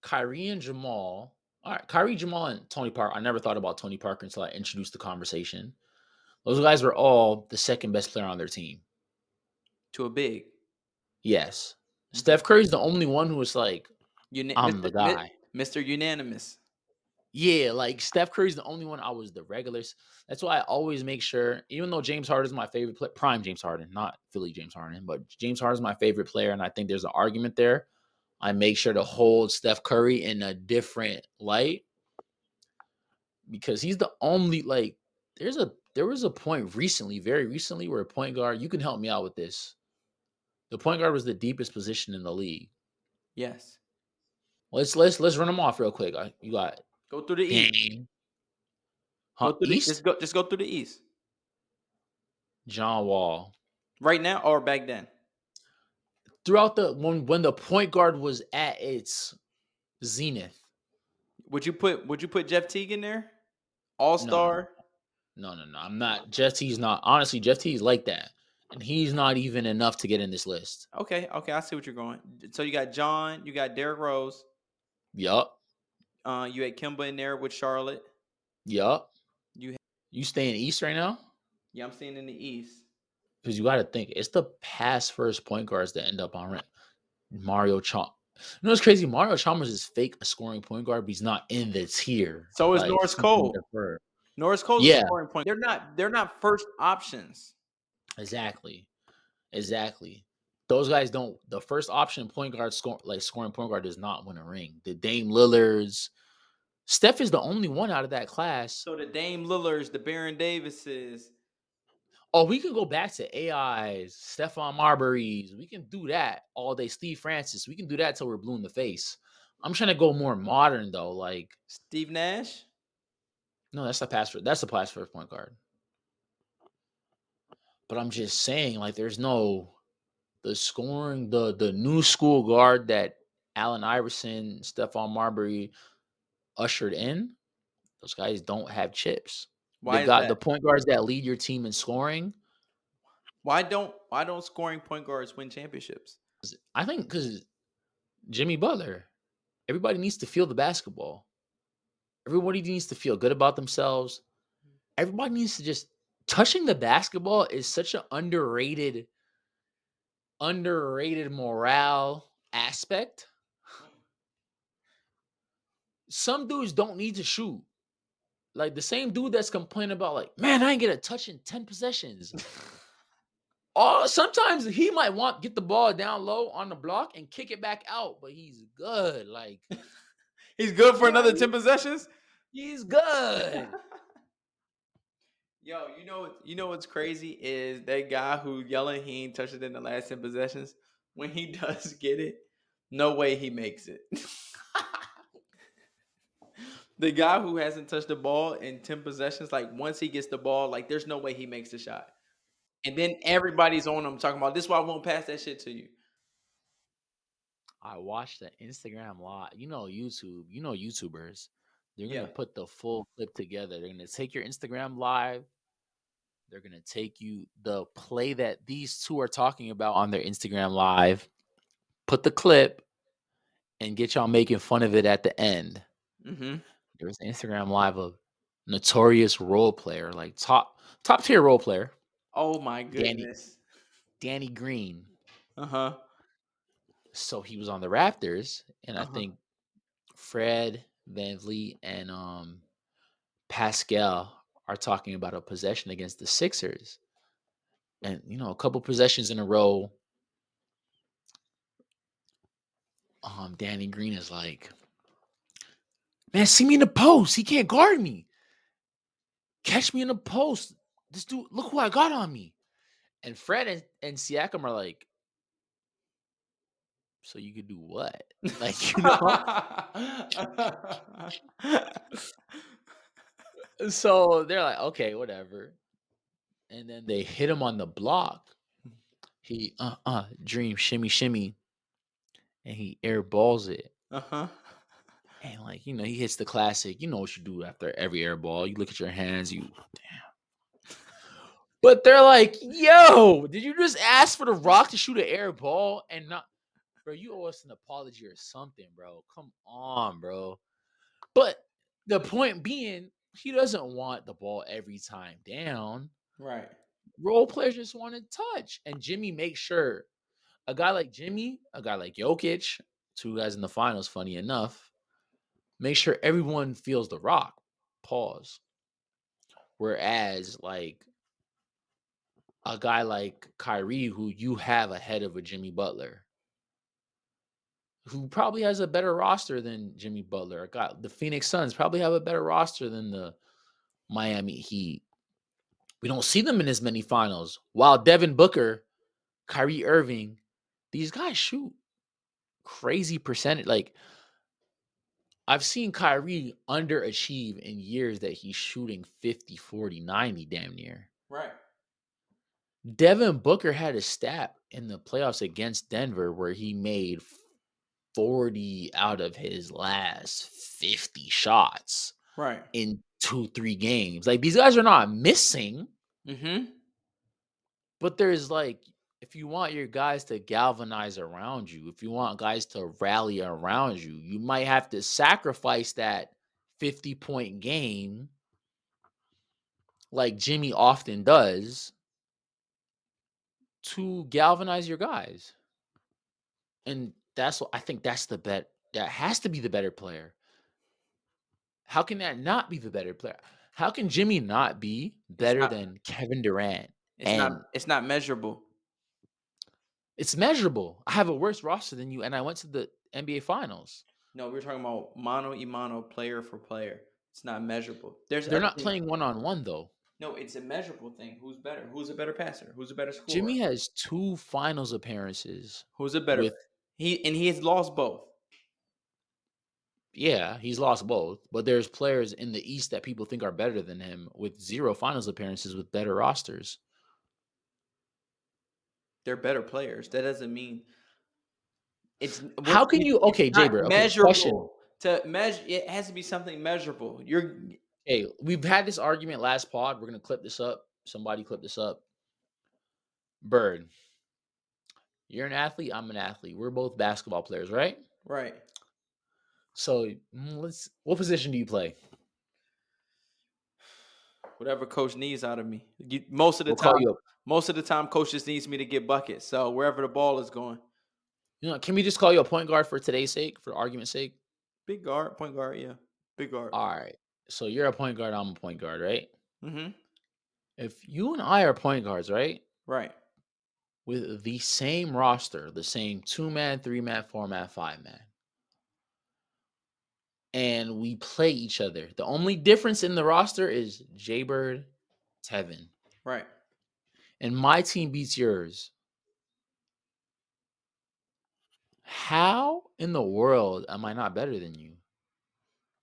Kyrie and Jamal. All right, Kyrie, Jamal, and Tony Parker. I never thought about Tony Parker until I introduced the conversation. Those guys were all the second best player on their team. To a big. Yes. Steph Curry's the only one who was like, I'm the guy. Mr. Unanimous. Yeah, like Steph Curry's the only one. I was the regulars. That's why I always make sure, even though James Harden is my favorite player, prime James Harden, not Philly James Harden, but James Harden is my favorite player, and I think there's an argument there. I make sure to hold Steph Curry in a different light because he's the only, like, there was a point recently, very recently, where a point guard, you can help me out with this. The point guard was the deepest position in the league. Yes. Let's run them off real quick. You got it. Go through the East. Just go through the East. John Wall. Right now or back then? Throughout when the point guard was at its zenith. Would you put Jeff Teague in there? All-star? No. I'm not. Jeff Teague's not. Honestly, Jeff Teague's like that. And he's not even enough to get in this list. Okay. I see what you're going. So you got John. You got Derrick Rose. Yup. You had Kemba in there with Charlotte. Yup. You staying East right now? Yeah, I'm staying in the East. Because you got to think, it's the past first point guards that end up on rent. Mario Chalmers. You know what's crazy? Mario Chalmers is fake a scoring point guard, but he's not in the tier. So is like, Norris Cole. Norris Cole's a scoring point guard. They're not first options. Exactly. Those guys don't. The first option point guard scoring point guard does not win a ring. The Dame Lillards, Steph is the only one out of that class. So the Dame Lillards, the Baron Davises. Oh, we could go back to AIs, Stephon Marbury's. We can do that all day. Steve Francis. We can do that till we're blue in the face. I'm trying to go more modern though, like Steve Nash. No, that's a pass first point guard. But I'm just saying, like, there's no the scoring, the new school guard that Allen Iverson, Stephon Marbury ushered in. Those guys don't have chips. Why they got that? The point guards that lead your team in scoring. Why don't scoring point guards win championships? I think because Jimmy Butler. Everybody needs to feel the basketball. Everybody needs to feel good about themselves. Everybody needs to just. Touching the basketball is such an underrated morale aspect. Some dudes don't need to shoot. Like the same dude that's complaining about, like, man, I ain't get a touch in 10 possessions. Sometimes he might get the ball down low on the block and kick it back out, but he's good. Like, he's good for another 10 possessions. He's good. Yo, you know what's crazy is that guy who yelling he ain't touched it in the last 10 possessions. When he does get it, no way he makes it. The guy who hasn't touched the ball in 10 possessions, like once he gets the ball, like there's no way he makes the shot. And then everybody's on him talking about, this is why I won't pass that shit to you. I watched the Instagram live. You know YouTube. You know YouTubers. They're going to put the full clip together. They're going to take your Instagram live. They're going to take you the play that these two are talking about on their Instagram live. Put the clip and get y'all making fun of it at the end. Mm-hmm. There was an Instagram live of notorious role player, like top tier role player. Oh my goodness. Danny Green. Uh-huh. So he was on the Raptors, and I think Fred VanVleet and Pascal are talking about a possession against the Sixers. And you know, a couple possessions in a row. Danny Green is like, man, see me in the post. He can't guard me. Catch me in the post. This dude, look who I got on me. And Fred and Siakam are like, so you could do what? Like, you know? So they're like, okay, whatever. And then they hit him on the block. He, dream, shimmy, shimmy. And he airballs it. Uh-huh. And, like, you know, he hits the classic. You know what you do after every air ball. You look at your hands. You, damn. But they're like, yo, did you just ask for the Rock to shoot an air ball and not? Bro, you owe us an apology or something, bro. Come on, bro. But the point being, he doesn't want the ball every time down. Right. Role players just want to touch. And Jimmy makes sure. A guy like Jimmy, a guy like Jokic, two guys in the finals, funny enough, make sure everyone feels the Rock. Pause. Whereas, like, a guy like Kyrie, who you have ahead of a Jimmy Butler, who probably has a better roster than Jimmy Butler. God, the Phoenix Suns probably have a better roster than the Miami Heat. We don't see them in as many finals. While Devin Booker, Kyrie Irving, these guys shoot crazy percentage. Like, I've seen Kyrie underachieve in years that he's shooting 50, 40, 90 damn near. Right. Devin Booker had a stat in the playoffs against Denver where he made 40 out of his last 50 shots. Right. In 2-3 games. Like, these guys are not missing. Mm-hmm. But there's, like, if you want your guys to galvanize around you, if you want guys to rally around you, you might have to sacrifice that 50-point game like Jimmy often does to galvanize your guys. And that's what I think that's the bet. That has to be the better player. How can that not be the better player? How can Jimmy not be better than Kevin Durant? It's not measurable. It's measurable. I have a worse roster than you, and I went to the NBA Finals. No, we're talking about mano-a-mano, player for player. It's not measurable. They're not playing one-on-one, though. No, it's a measurable thing. Who's better? Who's a better passer? Who's a better scorer? Jimmy has 2 finals appearances. Who's a better? He has lost both. Yeah, he's lost both. But there's players in the East that people think are better than him with 0 finals appearances with better rosters. They're better players. That doesn't mean it's. How can you? Okay, Jaber. Measurable. Okay, to measure, it has to be something measurable. Hey, we've had this argument last pod. We're gonna clip this up. Somebody clip this up. Bird, you're an athlete. I'm an athlete. We're both basketball players, right? Right. So let's. What position do you play? Whatever coach needs out of me. Most of the time, coach just needs me to get buckets. So wherever the ball is going, you know, can we just call you a point guard for today's sake, for argument's sake? Big guard, point guard, yeah, big guard. All right, So you're a point guard, I'm a point guard, right? Mm-hmm. If you and I are point guards, right? Right. With the same roster, the same 2-man, 3-man, 4-man, 5-man. And we play each other. The only difference in the roster is Jaybird, Tevin. Right. And my team beats yours. How in the world am I not better than you?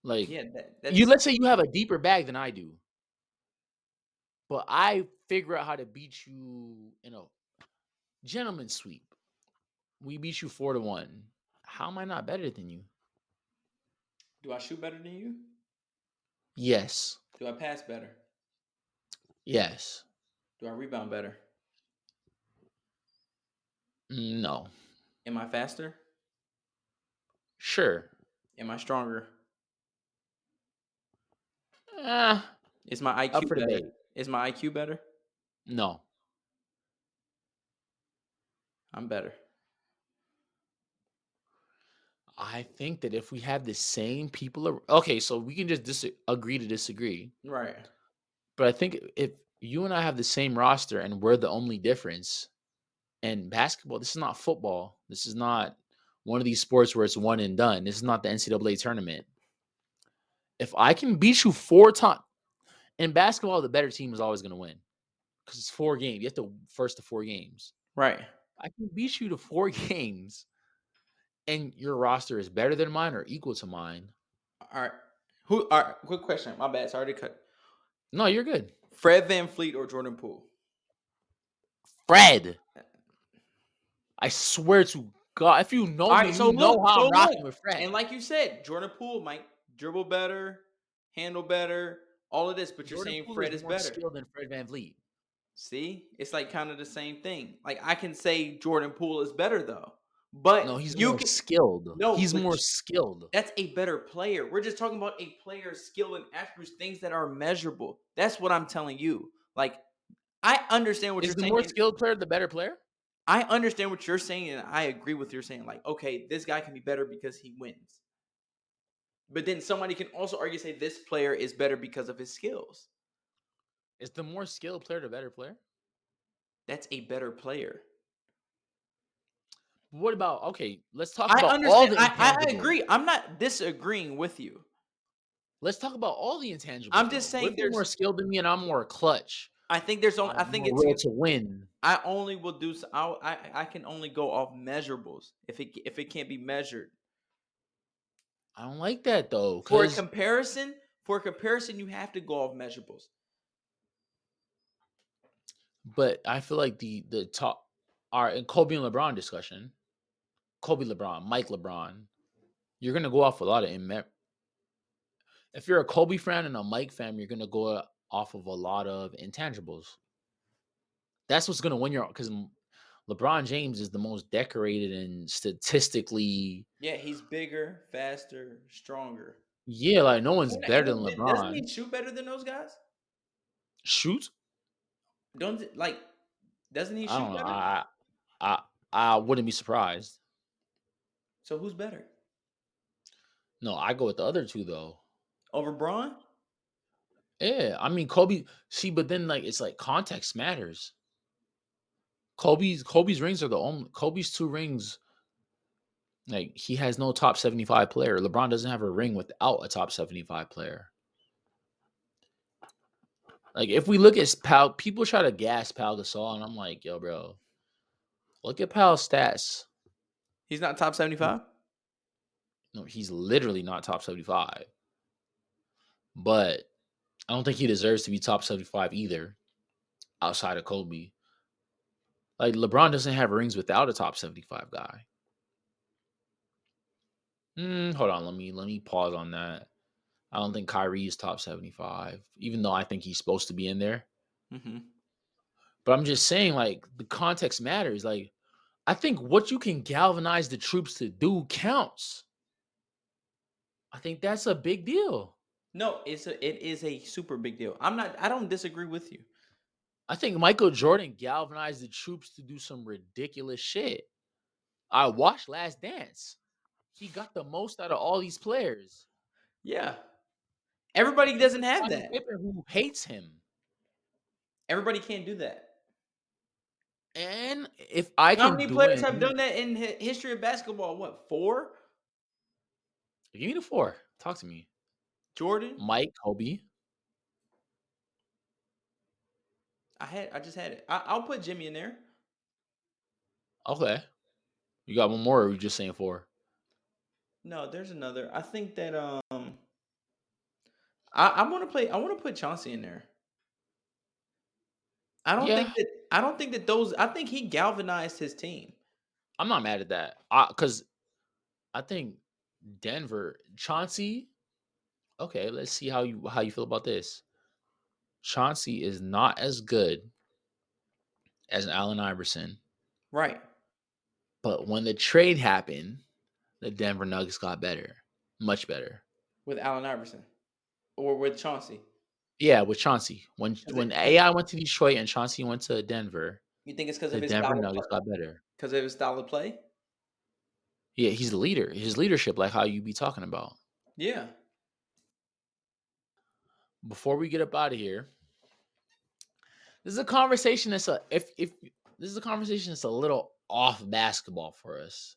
Like, yeah, you, let's say you have a deeper bag than I do. But I figure out how to beat you in a gentleman's sweep. We beat you 4-1. How am I not better than you? Do I shoot better than you? Yes. Do I pass better? Yes. Do I rebound better? No. Am I faster? Sure. Am I stronger? Is my IQ better? Is my IQ better? No. I'm better. I think that if we have the same people... Okay, so we can just agree to disagree. Right. But I think if you and I have the same roster and we're the only difference, and basketball, this is not football. This is not one of these sports where it's one and done. This is not the NCAA tournament. If I can beat you 4 times... In basketball, the better team is always going to win because it's 4 games. You have to first to 4 games. Right. I can beat you to 4 games. And your roster is better than mine or equal to mine. All right. Quick question. My bad. Sorry to cut. No, you're good. Fred VanVleet or Jordan Poole? Fred. I swear to God. If you know me, right, so you know how I'm rocking with Fred. And like you said, Jordan Poole might dribble better, handle better, all of this. But Jordan, you're saying Poole Fred is more better skilled than Fred VanVleet. See? It's like kind of the same thing. Like, I can say Jordan Poole is better, though. But no, he's more skilled. No, he's more skilled. That's a better player. We're just talking about a player's skill and attributes, things that are measurable. That's what I'm telling you. Like, I understand what you're saying. Is the more skilled player the better player? I understand what you're saying, and I agree with you're saying. Like, okay, this guy can be better because he wins. But then somebody can also argue, say this player is better because of his skills. Is the more skilled player the better player? That's a better player. What about, okay, let's talk about all the intangibles. I agree. I'm not disagreeing with you. Let's talk about all the intangibles. I'm just saying there's more skilled than me and I'm more clutch. I think there's only, I think it's way to win. I only will do, I can only go off measurables if it can't be measured. I don't like that though. For a comparison, you have to go off measurables. But I feel like the top, our Kobe and LeBron discussion, Kobe LeBron, Mike LeBron, you're going to go off a lot of if you're a Kobe fan and a Mike fan, you're going to go off of a lot of intangibles. That's what's going to win your, because LeBron James is the most decorated and statistically. Yeah, he's bigger, faster, stronger. Yeah, like no one's better than LeBron. Doesn't he shoot better than those guys? Shoot? Don't, like, doesn't he shoot better? I wouldn't be surprised. So who's better? No, I go with the other two though. Over Braun? Yeah, I mean Kobe. See, but then like it's like context matters. Kobe's rings are the only. Kobe's 2 rings. Like he has no top 75 player. LeBron doesn't have a ring without a top 75 player. Like if we look at Pau, people try to gas Pau Gasol, and I'm like, yo, bro. Look at Pau's stats. He's not top 75? No, he's literally not top 75. But I don't think he deserves to be top 75 either, outside of Kobe. Like, LeBron doesn't have rings without a top 75 guy. Hold on, let me pause on that. I don't think Kyrie is top 75, even though I think he's supposed to be in there. Mm-hmm. But I'm just saying, like, the context matters. Like, I think what you can galvanize the troops to do counts. I think that's a big deal. No, it is a super big deal. I don't disagree with you. I think Michael Jordan galvanized the troops to do some ridiculous shit. I watched Last Dance. He got the most out of all these players. Yeah. Everybody doesn't have Johnny that. Pippen, who hates him. Everybody can't do that. And if I can, how many players have done that in history of basketball? What, four? Give me the four. Talk to me. Jordan, Mike, Kobe. I just had it. I'll put Jimmy in there. Okay. You got one more, or are you just saying four? No, there's another. I think that I want to put Chauncey in there. I think he galvanized his team. I'm not mad at that. Because I think Denver, Chauncey. Okay, let's see how you feel about this. Chauncey is not as good as Allen Iverson. Right. But when the trade happened, the Denver Nuggets got better. Much better. With Allen Iverson? Or with Chauncey? Yeah, with Chauncey. When AI went to Detroit and Chauncey went to Denver, you think it's because of his Denver Nuggets got better? Because of his style of play? Yeah, he's the leader. His leadership, like how you be talking about. Yeah. Before we get up out of here, this is a conversation that's a little off basketball for us.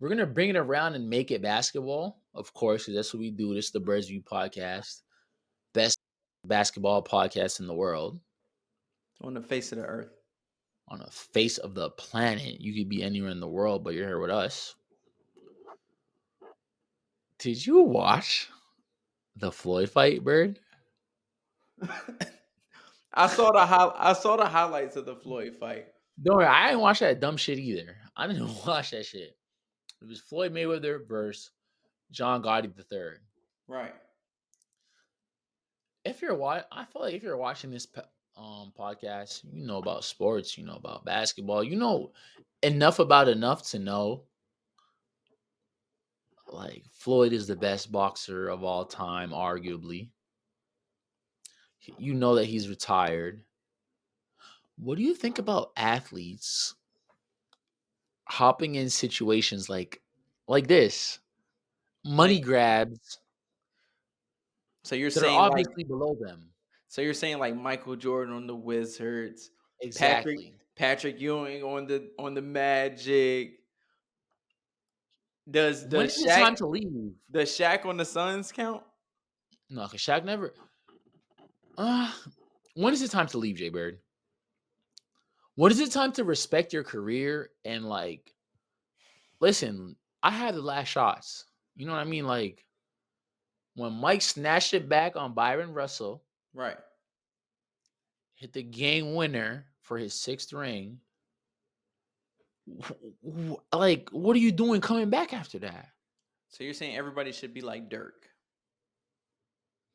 We're gonna bring it around and make it basketball, of course, because that's what we do. This is the Birds View Podcast, best basketball podcast in the world, on the face of the earth, on the face of the planet. You could be anywhere in the world, but you're here with us. Did you watch the Floyd fight, Bird? I saw the highlights of the Floyd fight. Don't worry, I didn't watch that dumb shit either. I didn't watch that shit. It was Floyd Mayweather versus John Gotti III. Right. I feel like if you're watching this podcast, you know about sports, you know about basketball, you know enough to know, like, Floyd is the best boxer of all time, arguably. You know that he's retired. What do you think about athletes hopping in situations like this? Money grabs. So you're saying obviously below them. So you're saying like Michael Jordan on the Wizards. Exactly. Patrick Ewing on the Magic. Does the Shaq time to leave? Does Shaq on the Suns count? No, because Shaq never. When is it time to leave, Jay Bird? When is it time to respect your career and, like, listen? I had the last shots. You know what I mean? Like when Mike snatched it back on Byron Russell, right? Hit the game winner for his 6th ring. Like, what are you doing coming back after that? So you're saying everybody should be like Dirk.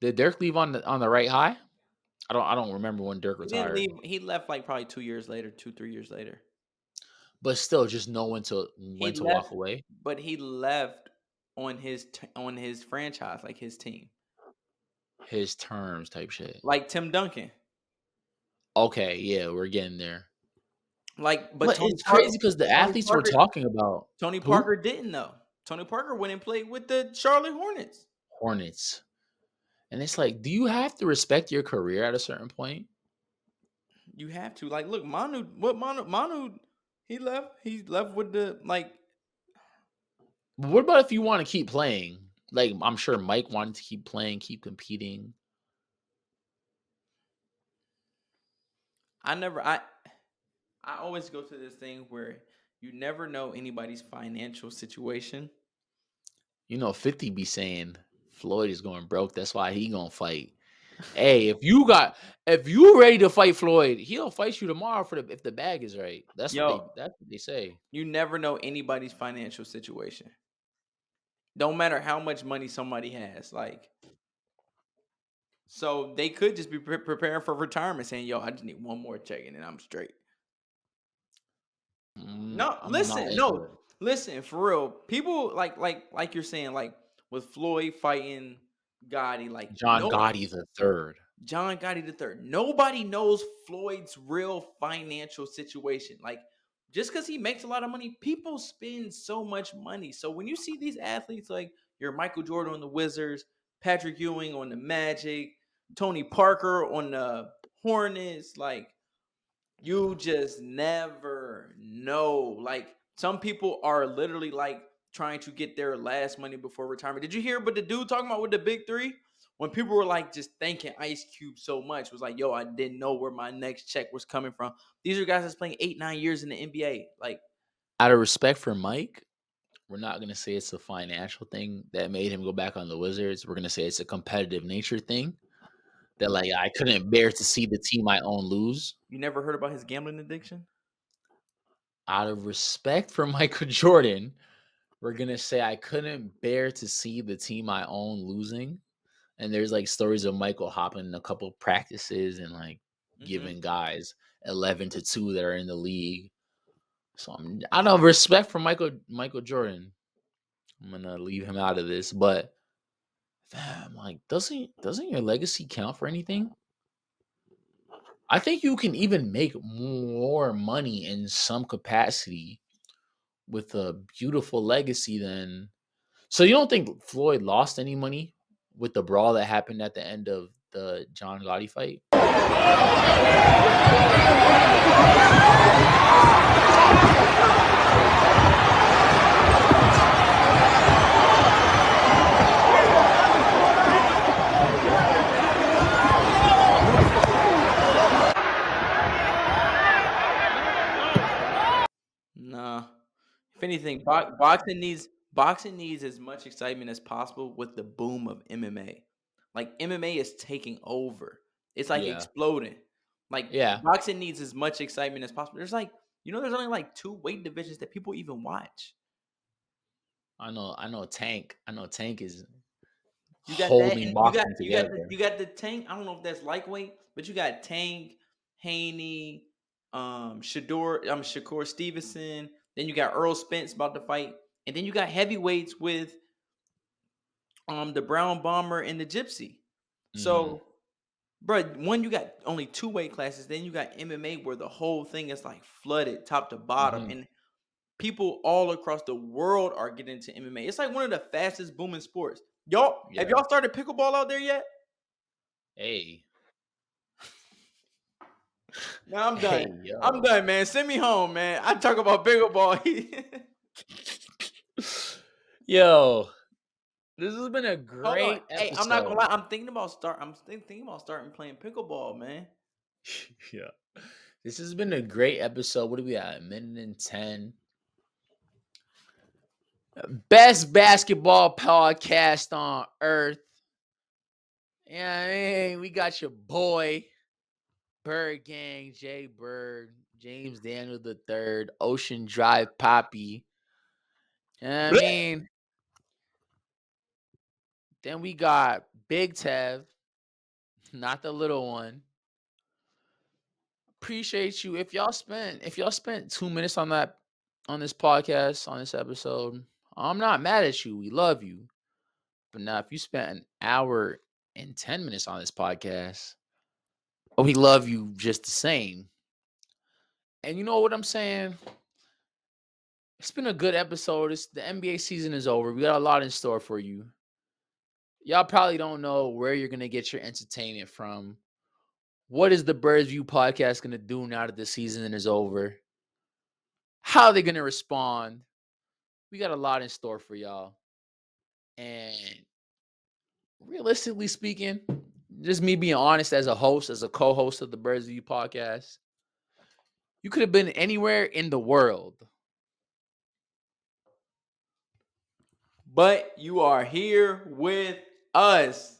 Did Dirk leave on the right high? I don't remember when Dirk retired. He left like probably 2-3 years later. But still, just know when to walk away. But he left on his franchise, like his team, his terms type shit. Like Tim Duncan. Okay, yeah, we're getting there. Like, but it's crazy because the athletes we're talking about, Tony Parker didn't though. Tony Parker went and played with the Charlotte Hornets. And it's like, do you have to respect your career at a certain point? You have to. Like, look, Manu, he left. He left with the, like. But what about if you want to keep playing? Like, I'm sure Mike wanted to keep playing, keep competing. I always go to this thing where you never know anybody's financial situation. You know, 50 be saying Floyd is going broke. That's why he gonna fight. Hey, if you ready to fight Floyd, he'll fight you tomorrow if the bag is right. That's what they say. You never know anybody's financial situation. Don't matter how much money somebody has, like. So they could just be preparing for retirement, saying, "Yo, I just need one more check in and I'm straight." Listen, for real. People like you're saying, like with Floyd fighting Gotti, like John Gotti III. Nobody knows Floyd's real financial situation. Like, just because he makes a lot of money, people spend so much money. So when you see these athletes, like your Michael Jordan on the Wizards, Patrick Ewing on the Magic, Tony Parker on the Hornets. Like, you just never know. Like, some people are literally like trying to get their last money before retirement. Did you hear what the dude talking about with the big three? When people were like just thanking Ice Cube so much, was like, yo, I didn't know where my next check was coming from. These are guys that's playing 8-9 years in the NBA. Like, out of respect for Mike, we're not going to say it's a financial thing that made him go back on the Wizards. We're going to say it's a competitive nature thing that, like, I couldn't bear to see the team I own lose. You never heard about his gambling addiction? Out of respect for Michael Jordan, we're going to say I couldn't bear to see the team I own losing. And there's like stories of Michael hopping a couple practices and like giving guys 11 to 2 that are in the league. So I don't know, respect for Michael Jordan. I'm gonna leave him out of this, but I'm like, doesn't your legacy count for anything? I think you can even make more money in some capacity with a beautiful legacy than. So you don't think Floyd lost any money with the brawl that happened at the end of the John Gotti fight? Nah. If anything, boxing needs as much excitement as possible with the boom of MMA. Like, MMA is taking over. It's like exploding. Like, boxing needs as much excitement as possible. There's like, you know, there's only like 2 weight divisions that people even watch. I know Tank. I know Tank is holding boxing together. You got the Tank. I don't know if that's lightweight, but you got Tank, Haney, Shakur Stevenson. Then you got Errol Spence about to fight. And then you got heavyweights with the Brown Bomber and the Gypsy. So, bro, one, you got only 2 weight classes. Then you got MMA where the whole thing is like flooded top to bottom. And people all across the world are getting into MMA. It's like one of the fastest booming sports. Y'all, have y'all started pickleball out there yet? Hey. Nah, I'm done. Hey, I'm done, man. Send me home, man. I talk about pickleball. Yo, this has been a great episode. Hey, I'm not gonna lie. I'm thinking about starting playing pickleball, man. Yeah, this has been a great episode. What are we at? 1:10. Best basketball podcast on earth. Yeah, hey, we got your boy, Bird Gang, Jay Bird, James Daniel III, Ocean Drive Poppy. I mean, then we got Big Tev, not the little one. Appreciate you. If y'all spent 2 minutes on this podcast, on this episode, I'm not mad at you. We love you. But now if you spent 1 hour and 10 minutes on this podcast, we love you just the same. And you know what I'm saying? It's been a good episode. The NBA season is over. We got a lot in store for you. Y'all probably don't know where you're going to get your entertainment from. What is the Birds View podcast going to do now that the season is over? How are they going to respond? We got a lot in store for y'all. And realistically speaking, just me being honest as a host, as a co-host of the Birds View podcast, you could have been anywhere in the world. But you are here with us.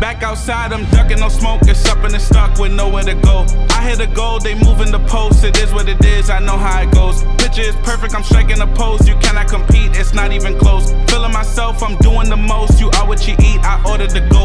Back outside, I'm ducking, no smoke. It's up in the stock with nowhere to go. I hit a goal, they moving the post. It is what it is, I know how it goes. Picture is perfect, I'm striking a pose. You cannot compete, it's not even close. Feeling myself, I'm doing the most. You are what you eat, I ordered the goat.